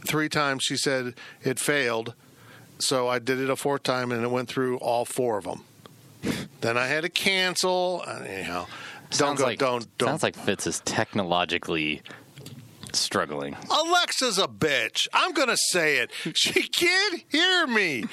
three times she said it failed. So I did it a fourth time, and it went through all four of them. Then I had to cancel. Anyhow, don't sounds go. Like, don't, don't. Sounds like Fitz is technologically struggling. Alexa's a bitch. I'm going to say it. She can't hear me.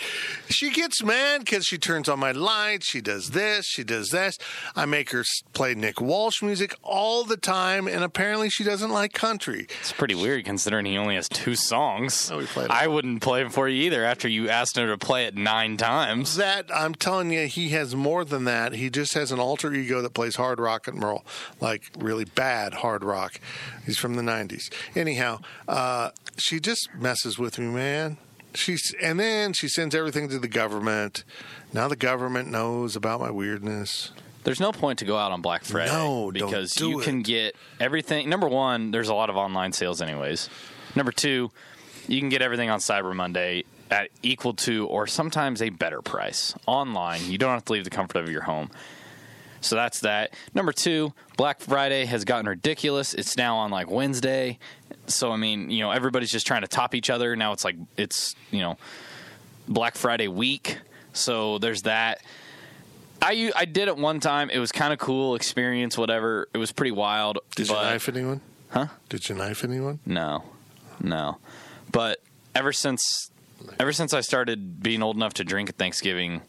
She gets mad because she turns on my lights. She does this. She does this. I make her play Nick Walsh music all the time, and apparently she doesn't like country. It's pretty weird considering he only has two songs. Oh, we played it. I wouldn't play it for you either after you asked her to play it nine times. That, I'm telling you, he has more than that. He just has an alter ego that plays hard rock and roll, like really bad hard rock. He's from the nineties. Anyhow, uh, she just messes with me, man. She's, and then she sends everything to the government. Now the government knows about my weirdness. There's no point to go out on Black Friday. No, because don't do you it. Can get everything. Number one, there's a lot of online sales anyways. Number two, you can get everything on Cyber Monday at equal to or sometimes a better price online. You don't have to leave the comfort of your home. So that's that. Number two, Black Friday has gotten ridiculous. It's now on like Wednesday. So, I mean, you know, everybody's just trying to top each other. Now it's like, it's, you know, Black Friday week. So there's that. I I did it one time. It was kind of cool experience, whatever. It was pretty wild. Did but, you knife anyone? Huh? Did you knife anyone? No. No. But ever since ever since I started being old enough to drink at Thanksgiving,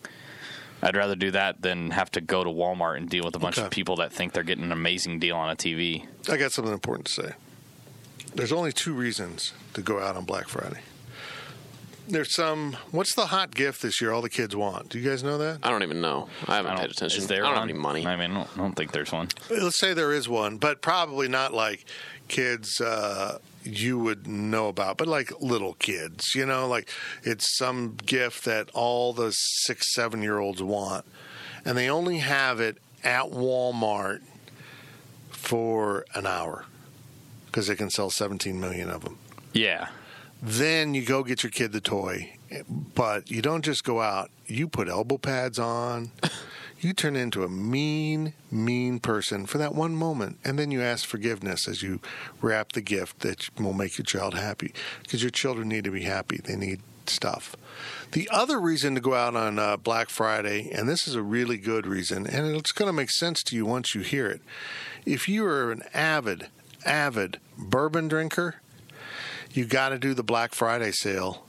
I'd rather do that than have to go to Walmart and deal with a bunch okay. of people that think they're getting an amazing deal on a T V. I got something important to say. There's only two reasons to go out on Black Friday. There's some, what's the hot gift this year all the kids want? Do you guys know that? I don't even know. I haven't I paid attention. Is there I don't one? have any money. I mean, I don't, I don't think there's one. Let's say there is one, but probably not like kids uh, you would know about, but like little kids, you know, like it's some gift that all the six, seven-year-olds want, and they only have it at Walmart for an hour because they can sell seventeen million of them. Yeah. Then you go get your kid the toy, but you don't just go out. You put elbow pads on. You turn into a mean, mean person for that one moment, and then you ask forgiveness as you wrap the gift that will make your child happy, because your children need to be happy. They need stuff. The other reason to go out on uh, Black Friday, and this is a really good reason, and it's going to make sense to you once you hear it. If you are an avid, avid bourbon drinker, you got to do the Black Friday sale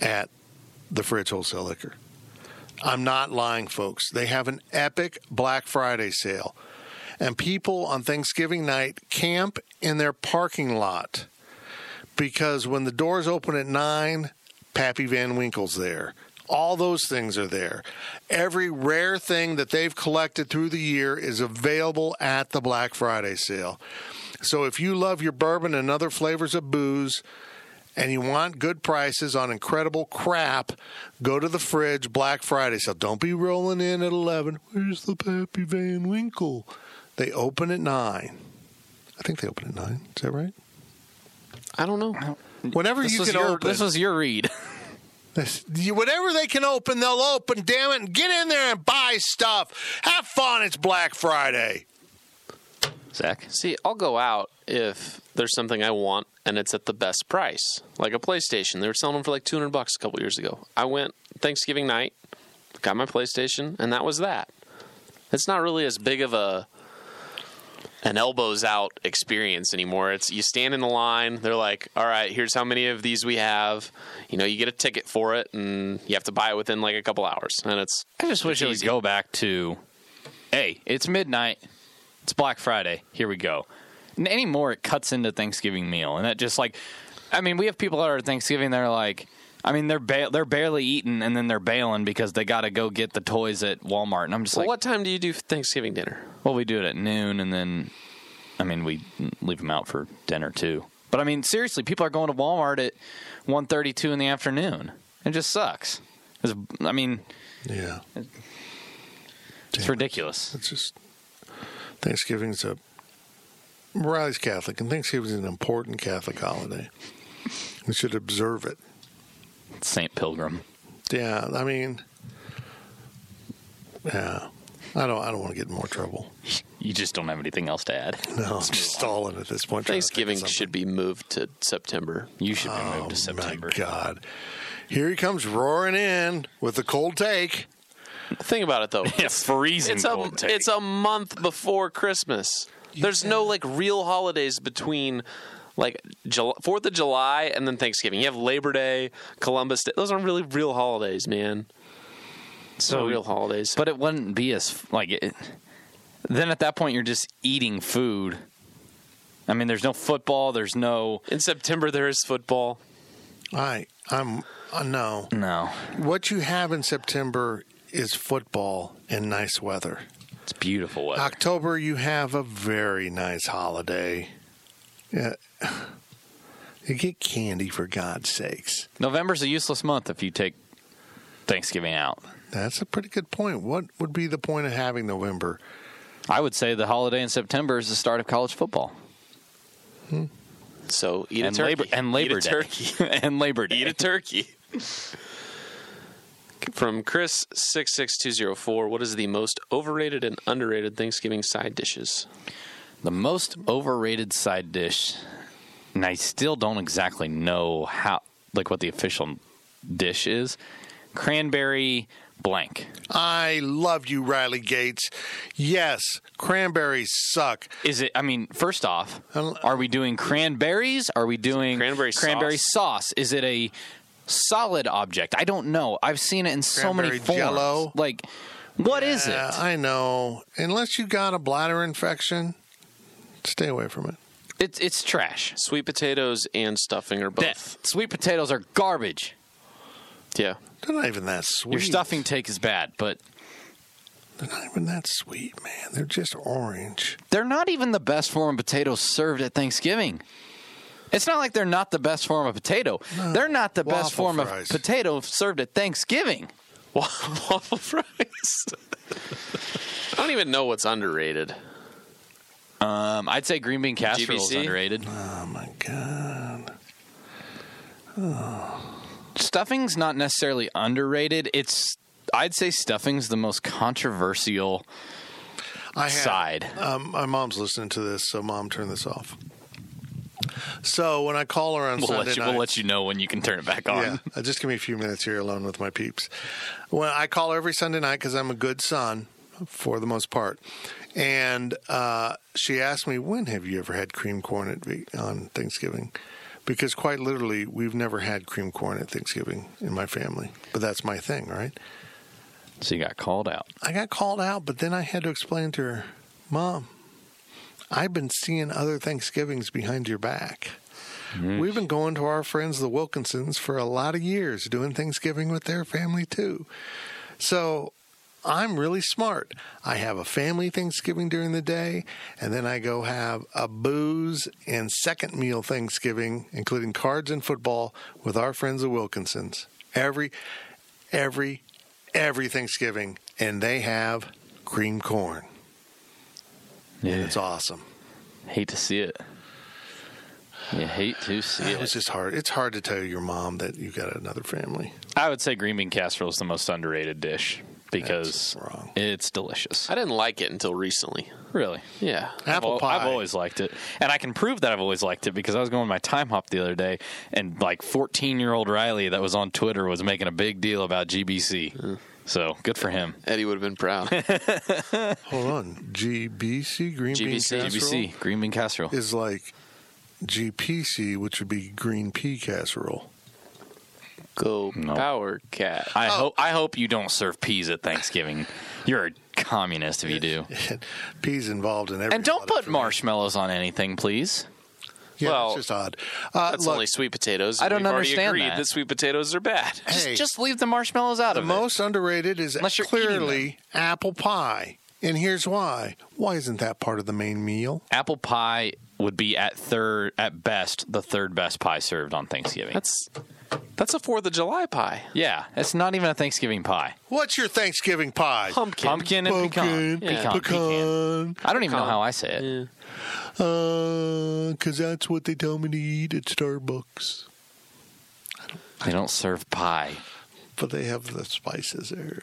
at the Fridge Wholesale Liquor. I'm not lying, folks. They have an epic Black Friday sale. And people on Thanksgiving night camp in their parking lot because when the doors open at nine, Pappy Van Winkle's there. All those things are there. Every rare thing that they've collected through the year is available at the Black Friday sale. So if you love your bourbon and other flavors of booze and you want good prices on incredible crap, go to the Fridge Black Friday sale. Don't be rolling in at eleven. Where's the Pappy Van Winkle? They open at nine. I think they open at nine. Is that right? I don't know. Whenever this you can your, open. This is your read. This, whatever they can open, they'll open, damn it. Get in there and buy stuff. Have fun. It's Black Friday. Zach? See, I'll go out if there's something I want and it's at the best price. Like a PlayStation. They were selling them for like two hundred bucks a couple years ago. I went Thanksgiving night, got my PlayStation, and that was that. It's not really as big of a an elbows out experience anymore. It's you stand in the line. They're like, all right, here's how many of these we have. You know, you get a ticket for it, and you have to buy it within like a couple hours. And it's I just wish it would go back to, hey, it's midnight. It's Black Friday. Here we go. And anymore, it cuts into Thanksgiving meal. And that just like, I mean, we have people that are at Thanksgiving, they're like, I mean, they're ba- they're barely eating and then they're bailing because they got to go get the toys at Walmart. And I'm just well, like. What time do you do Thanksgiving dinner? Well, we do it at noon and then, I mean, we leave them out for dinner too. But I mean, seriously, people are going to Walmart at one thirty, two in the afternoon. It just sucks. It's, I mean. Yeah. It's, it's ridiculous. It's just. Thanksgiving's a Riley's Catholic, and Thanksgiving's an important Catholic holiday. We should observe it. Saint Pilgrim. Yeah, I mean, yeah, I don't. I don't want to get in more trouble. You just don't have anything else to add. No, it's I'm just stalling at this point. Thanksgiving should be moved to September. You should be oh, moved to September. My God, here he comes roaring in with the cold take. Think about it, though. Yeah, it's freezing it's cold a, take. It's a month before Christmas. You There's can. no, like, real holidays between, like, July, fourth of July and then Thanksgiving. You have Labor Day, Columbus Day. Those aren't really real holidays, man. So no real holidays. But it wouldn't be as, like, it, then at that point you're just eating food. I mean, there's no football. There's no. In September there is football. All right. I'm, uh, no. No. What you have in September is football and nice weather. It's beautiful weather. October, you have a very nice holiday. Yeah. You get candy, for God's sakes. November's a useless month if you take Thanksgiving out. That's a pretty good point. What would be the point of having November? I would say the holiday in September is the start of college football. Hmm. So eat a and turkey. Labor, and Labor eat a Day. Turkey. and Labor Day. Eat a turkey. week from Chris six six two zero four. What is the most overrated and underrated Thanksgiving side dishes? The most overrated side dish, and I still don't exactly know how, like what the official dish is. Cranberry blank. I love you, Riley Gates. Yes, cranberries suck. Is it, I mean, first off, are we doing cranberries? Are we doing cranberry, cranberry sauce? sauce? Is it a solid object? I don't know. I've seen it in so cranberry many forms. Jello. Like, what yeah, is it? I know. Unless you got a bladder infection, stay away from it. It's, it's trash. Sweet potatoes and stuffing are both. That, sweet potatoes are garbage. Yeah. They're not even that sweet. Your stuffing take is bad, but... They're not even that sweet, man. They're just orange. They're not even the best form of potatoes served at Thanksgiving. It's not like they're not the best form of potato. No. They're not the Waffle best form fries. Of potato served at Thanksgiving. Waffle fries? I don't even know what's underrated. Um, I'd say green bean casserole is underrated. Oh, my God. Oh... Stuffing's not necessarily underrated. It's, I'd say stuffing's the most controversial I had, side. Um, my mom's listening to this, so Mom, turn this off. So when I call her on we'll Sunday let you, night. We'll let you know when you can turn it back on. Yeah, just give me a few minutes here alone with my peeps. When I call her every Sunday night because I'm a good son, for the most part. And uh, she asked me, when have you ever had cream corn at, on Thanksgiving? Because quite literally, we've never had cream corn at Thanksgiving in my family. But that's my thing, right? So you got called out. I got called out, but then I had to explain to her, Mom, I've been seeing other Thanksgivings behind your back. Mm-hmm. We've been going to our friends, the Wilkinsons, for a lot of years, doing Thanksgiving with their family, too. So... I'm really smart. I have a family Thanksgiving during the day, and then I go have a booze and second meal Thanksgiving, including cards and football, with our friends the Wilkinsons. Every, every, every Thanksgiving, and they have cream corn. Yeah. And it's awesome. Hate to see it. You hate to see it. It's just hard. It's hard to tell your mom that you got another family. I would say green bean casserole is the most underrated dish. Because it's delicious. I didn't like it until recently. Really? Yeah. Apple I've, pie. I've always liked it. And I can prove that I've always liked it because I was going to my time hop the other day, and like fourteen-year-old Riley that was on Twitter was making a big deal about G B C. Mm. So, good for him. Eddie would have been proud. Hold on. G B C, green bean casserole? G B C, green bean casserole. Is like G P C, which would be green pea casserole. Go nope. Power Cat. I oh. hope I hope you don't serve peas at Thanksgiving. You're a communist if you do. Peas involved in everything. And don't put marshmallows me. on anything, please. Yeah, well, it's just odd. Uh, that's look, only sweet potatoes. I don't understand that. that sweet potatoes are bad. Hey, just, just leave the marshmallows out of it. The most underrated is clearly apple pie. And here's why. Why isn't that part of the main meal? Apple pie would be at third, at best, the third best pie served on Thanksgiving. That's that's a Fourth of July pie. Yeah, it's not even a Thanksgiving pie. What's your Thanksgiving pie? Pumpkin, pumpkin, and pumpkin, pecan. Yeah. Pecan, pecan. pecan. I don't even pecan. know how I say it. Yeah. Uh, 'cause that's what they tell me to eat at Starbucks. I don't, I they don't, don't serve pie, but they have the spices there.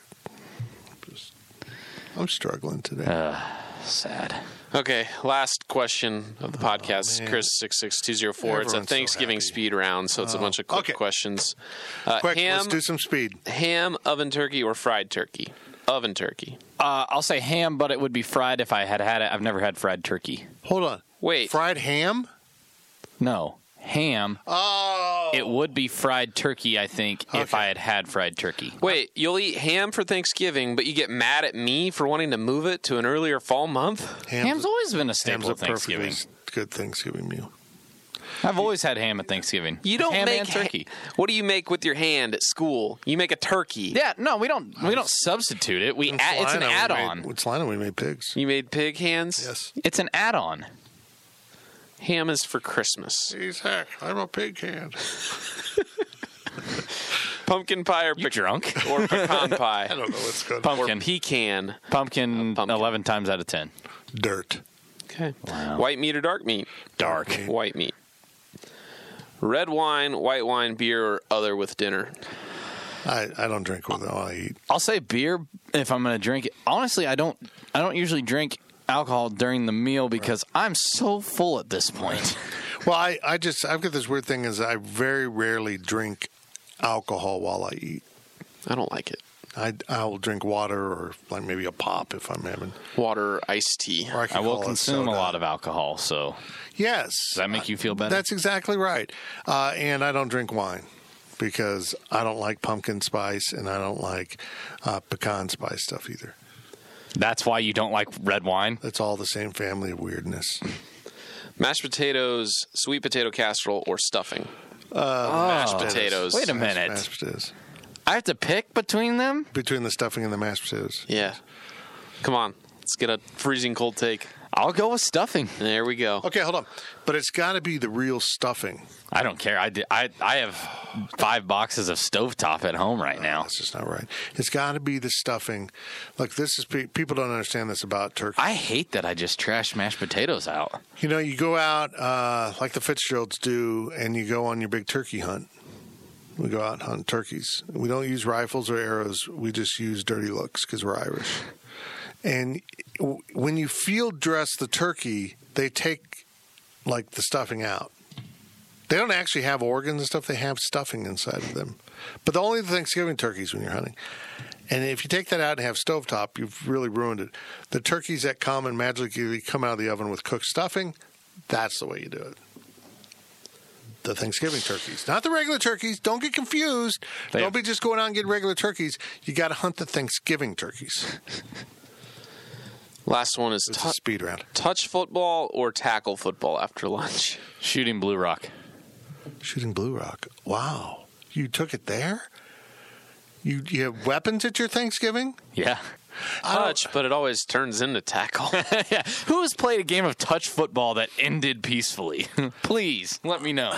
I'm struggling today. Uh, sad. Okay, last question of the oh, podcast. Man. Chris six six two zero four. Everyone's it's a Thanksgiving so speed round, so it's oh. a bunch of quick okay. questions. Uh, quick, ham, let's do some speed. Ham, oven turkey, or fried turkey? Oven turkey. Uh, I'll say ham, but it would be fried if I had had it. I've never had fried turkey. Hold on. Wait. Fried ham? No. Ham. Oh. It would be fried turkey, I think, okay. if I had had fried turkey. Wait, you'll eat ham for Thanksgiving, but you get mad at me for wanting to move it to an earlier fall month? Ham's, ham's always been a staple of Thanksgiving. Ham's a perfectly good Thanksgiving meal. I've always had ham at Thanksgiving. You don't ham make and turkey. Ha- what do you make with your hand at school? You make a turkey. Yeah, no, we don't. We don't substitute it. We add, it's an add-on. With Slina, we made pigs. You made pig hands. Yes, it's an add-on. Ham is for Christmas. He's heck. I'm a pig hand. Pumpkin pie or pe- drunk or pecan pie. I don't know what's good. Pumpkin or pecan. Pumpkin, uh, pumpkin. Eleven times out of ten. Dirt. Okay. Wow. White meat or dark meat? Dark. dark meat. White meat. Red wine, white wine, beer, or other with dinner. I, I don't drink with all I eat. I'll say beer if I'm going to drink it. Honestly, I don't I don't usually drink alcohol during the meal because right. I'm so full at this point. Right. Well, I, I just, I've got this weird thing is I very rarely drink alcohol while I eat. I don't like it. I I will drink water or like maybe a pop if I'm having water, iced tea. Or I, I will consume a lot of alcohol. So yes, does that make you feel better? That's exactly right. Uh, and I don't drink wine because I don't like pumpkin spice and I don't like uh, pecan spice stuff either. That's why you don't like red wine? It's all the same family of weirdness. Mashed potatoes, sweet potato casserole, or stuffing. Uh, oh. Mashed potatoes. Wait a minute. Mashed potatoes. I have to pick between them? Between the stuffing and the mashed potatoes. Yeah. Come on. Let's get a freezing cold take. I'll go with stuffing. There we go. Okay, hold on. But it's got to be the real stuffing. I don't care. I, did, I, I have five boxes of Stovetop at home right no, now. That's just not right. It's got to be the stuffing. Look, this is people don't understand this about turkey. I hate that I just trashed mashed potatoes out. You know, you go out uh, like the Fitzgeralds do, and you go on your big turkey hunt. We go out and hunt turkeys. We don't use rifles or arrows. We just use dirty looks because we're Irish. And when you field dress the turkey, they take, like, the stuffing out. They don't actually have organs and stuff. They have stuffing inside of them. But the only Thanksgiving turkeys when you're hunting. And if you take that out and have Stovetop, you've really ruined it. The turkeys that come and magically come out of the oven with cooked stuffing, that's the way you do it. The Thanksgiving turkeys. Not the regular turkeys. Don't get confused. Damn. Don't be just going out and getting regular turkeys. You got to hunt the Thanksgiving turkeys. Last one is tu- speed round. Touch football or tackle football after lunch? Shooting Blue Rock. Shooting Blue Rock. Wow. You took it there? You, you have weapons at your Thanksgiving? Yeah. Touch, but it always turns into tackle. Yeah. Who has played a game of touch football that ended peacefully? Please, let me know.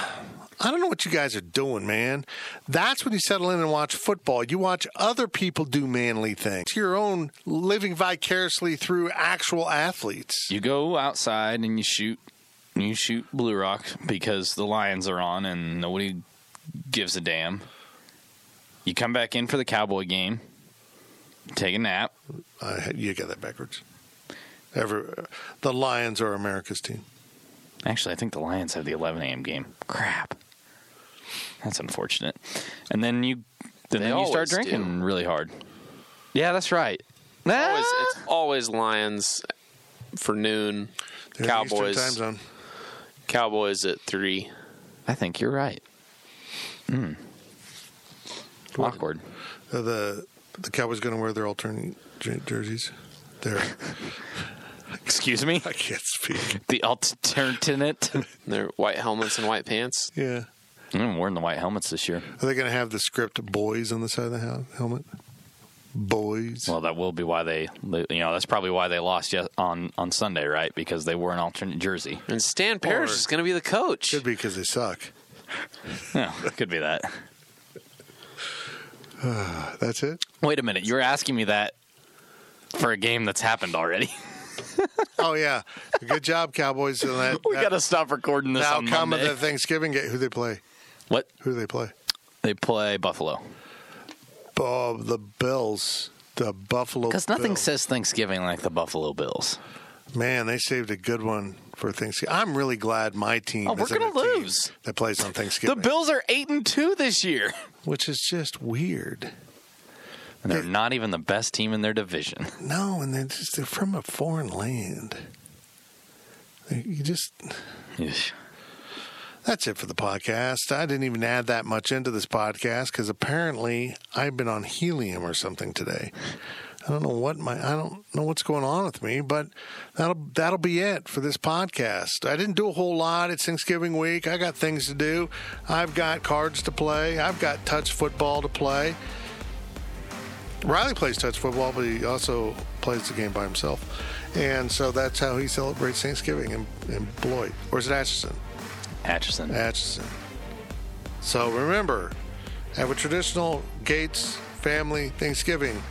I don't know what you guys are doing, man. That's when you settle in and watch football. You watch other people do manly things. It's your own living vicariously through actual athletes. You go outside and you shoot. You shoot Blue Rock because the Lions are on and nobody gives a damn. You come back in for the Cowboy game. Take a nap. Uh, you got that backwards. Ever, the Lions are America's team. Actually, I think the Lions have the eleven a.m. game. Crap. That's unfortunate. And then you then, then you start drinking do. really hard. Yeah, that's right. It's ah. always, it's always Lions for noon. There's Cowboys. Time zone. Cowboys at three. I think you're right. Mm. Awkward. Uh, the... The Cowboys going to wear their alternate jerseys. Their Excuse me? I can't speak. The alternate? Their white helmets and white pants? Yeah. I'm wearing the white helmets this year. Are they going to have the script boys on the side of the helmet? Boys? Well, that will be why they, they you know, that's probably why they lost on, on Sunday, right? Because they wore an alternate jersey. And Stan Parrish or, is going to be the coach. Could be because they suck. No, could be that. Uh, that's it? Wait a minute. You're asking me that for a game that's happened already. Oh, yeah. Good job, Cowboys. That, we got to stop recording this on Monday. Outcome of the Thanksgiving game. Who they play? What? Who they play? They play Buffalo. Oh, the Bills. The Buffalo Bills. Because nothing says Thanksgiving like the Buffalo Bills. Man, they saved a good one for Thanksgiving. I'm really glad my team oh, we're isn't gonna a lose. Team that plays on Thanksgiving. The Bills are eight and two this year, which is just weird. And they're, they're not even the best team in their division. No, and they're just they're from a foreign land. You just. Yes. That's it for the podcast. I didn't even add that much into this podcast because apparently I've been on helium or something today. I don't know what my I don't know what's going on with me, but that'll that'll be it for this podcast. I didn't do a whole lot. It's Thanksgiving week. I got things to do. I've got cards to play. I've got touch football to play. Riley plays touch football, but he also plays the game by himself, and so that's how he celebrates Thanksgiving in, in Beloit. Or is it Atchison? Atchison. Atchison. So remember, have a traditional Gates family Thanksgiving.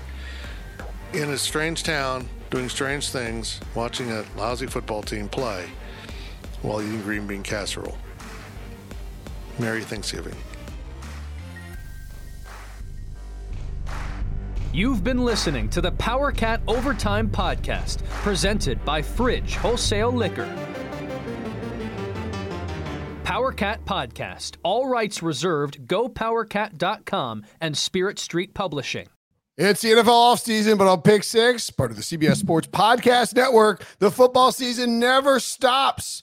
In a strange town, doing strange things, watching a lousy football team play while eating green bean casserole. Merry Thanksgiving. You've been listening to the Power Cat Overtime Podcast, presented by Fridge Wholesale Liquor. Power Cat Podcast, all rights reserved, Go Power Cat dot com and Spirit Street Publishing. It's the N F L offseason, but on Pick Six, part of the C B S Sports Podcast Network, the football season never stops.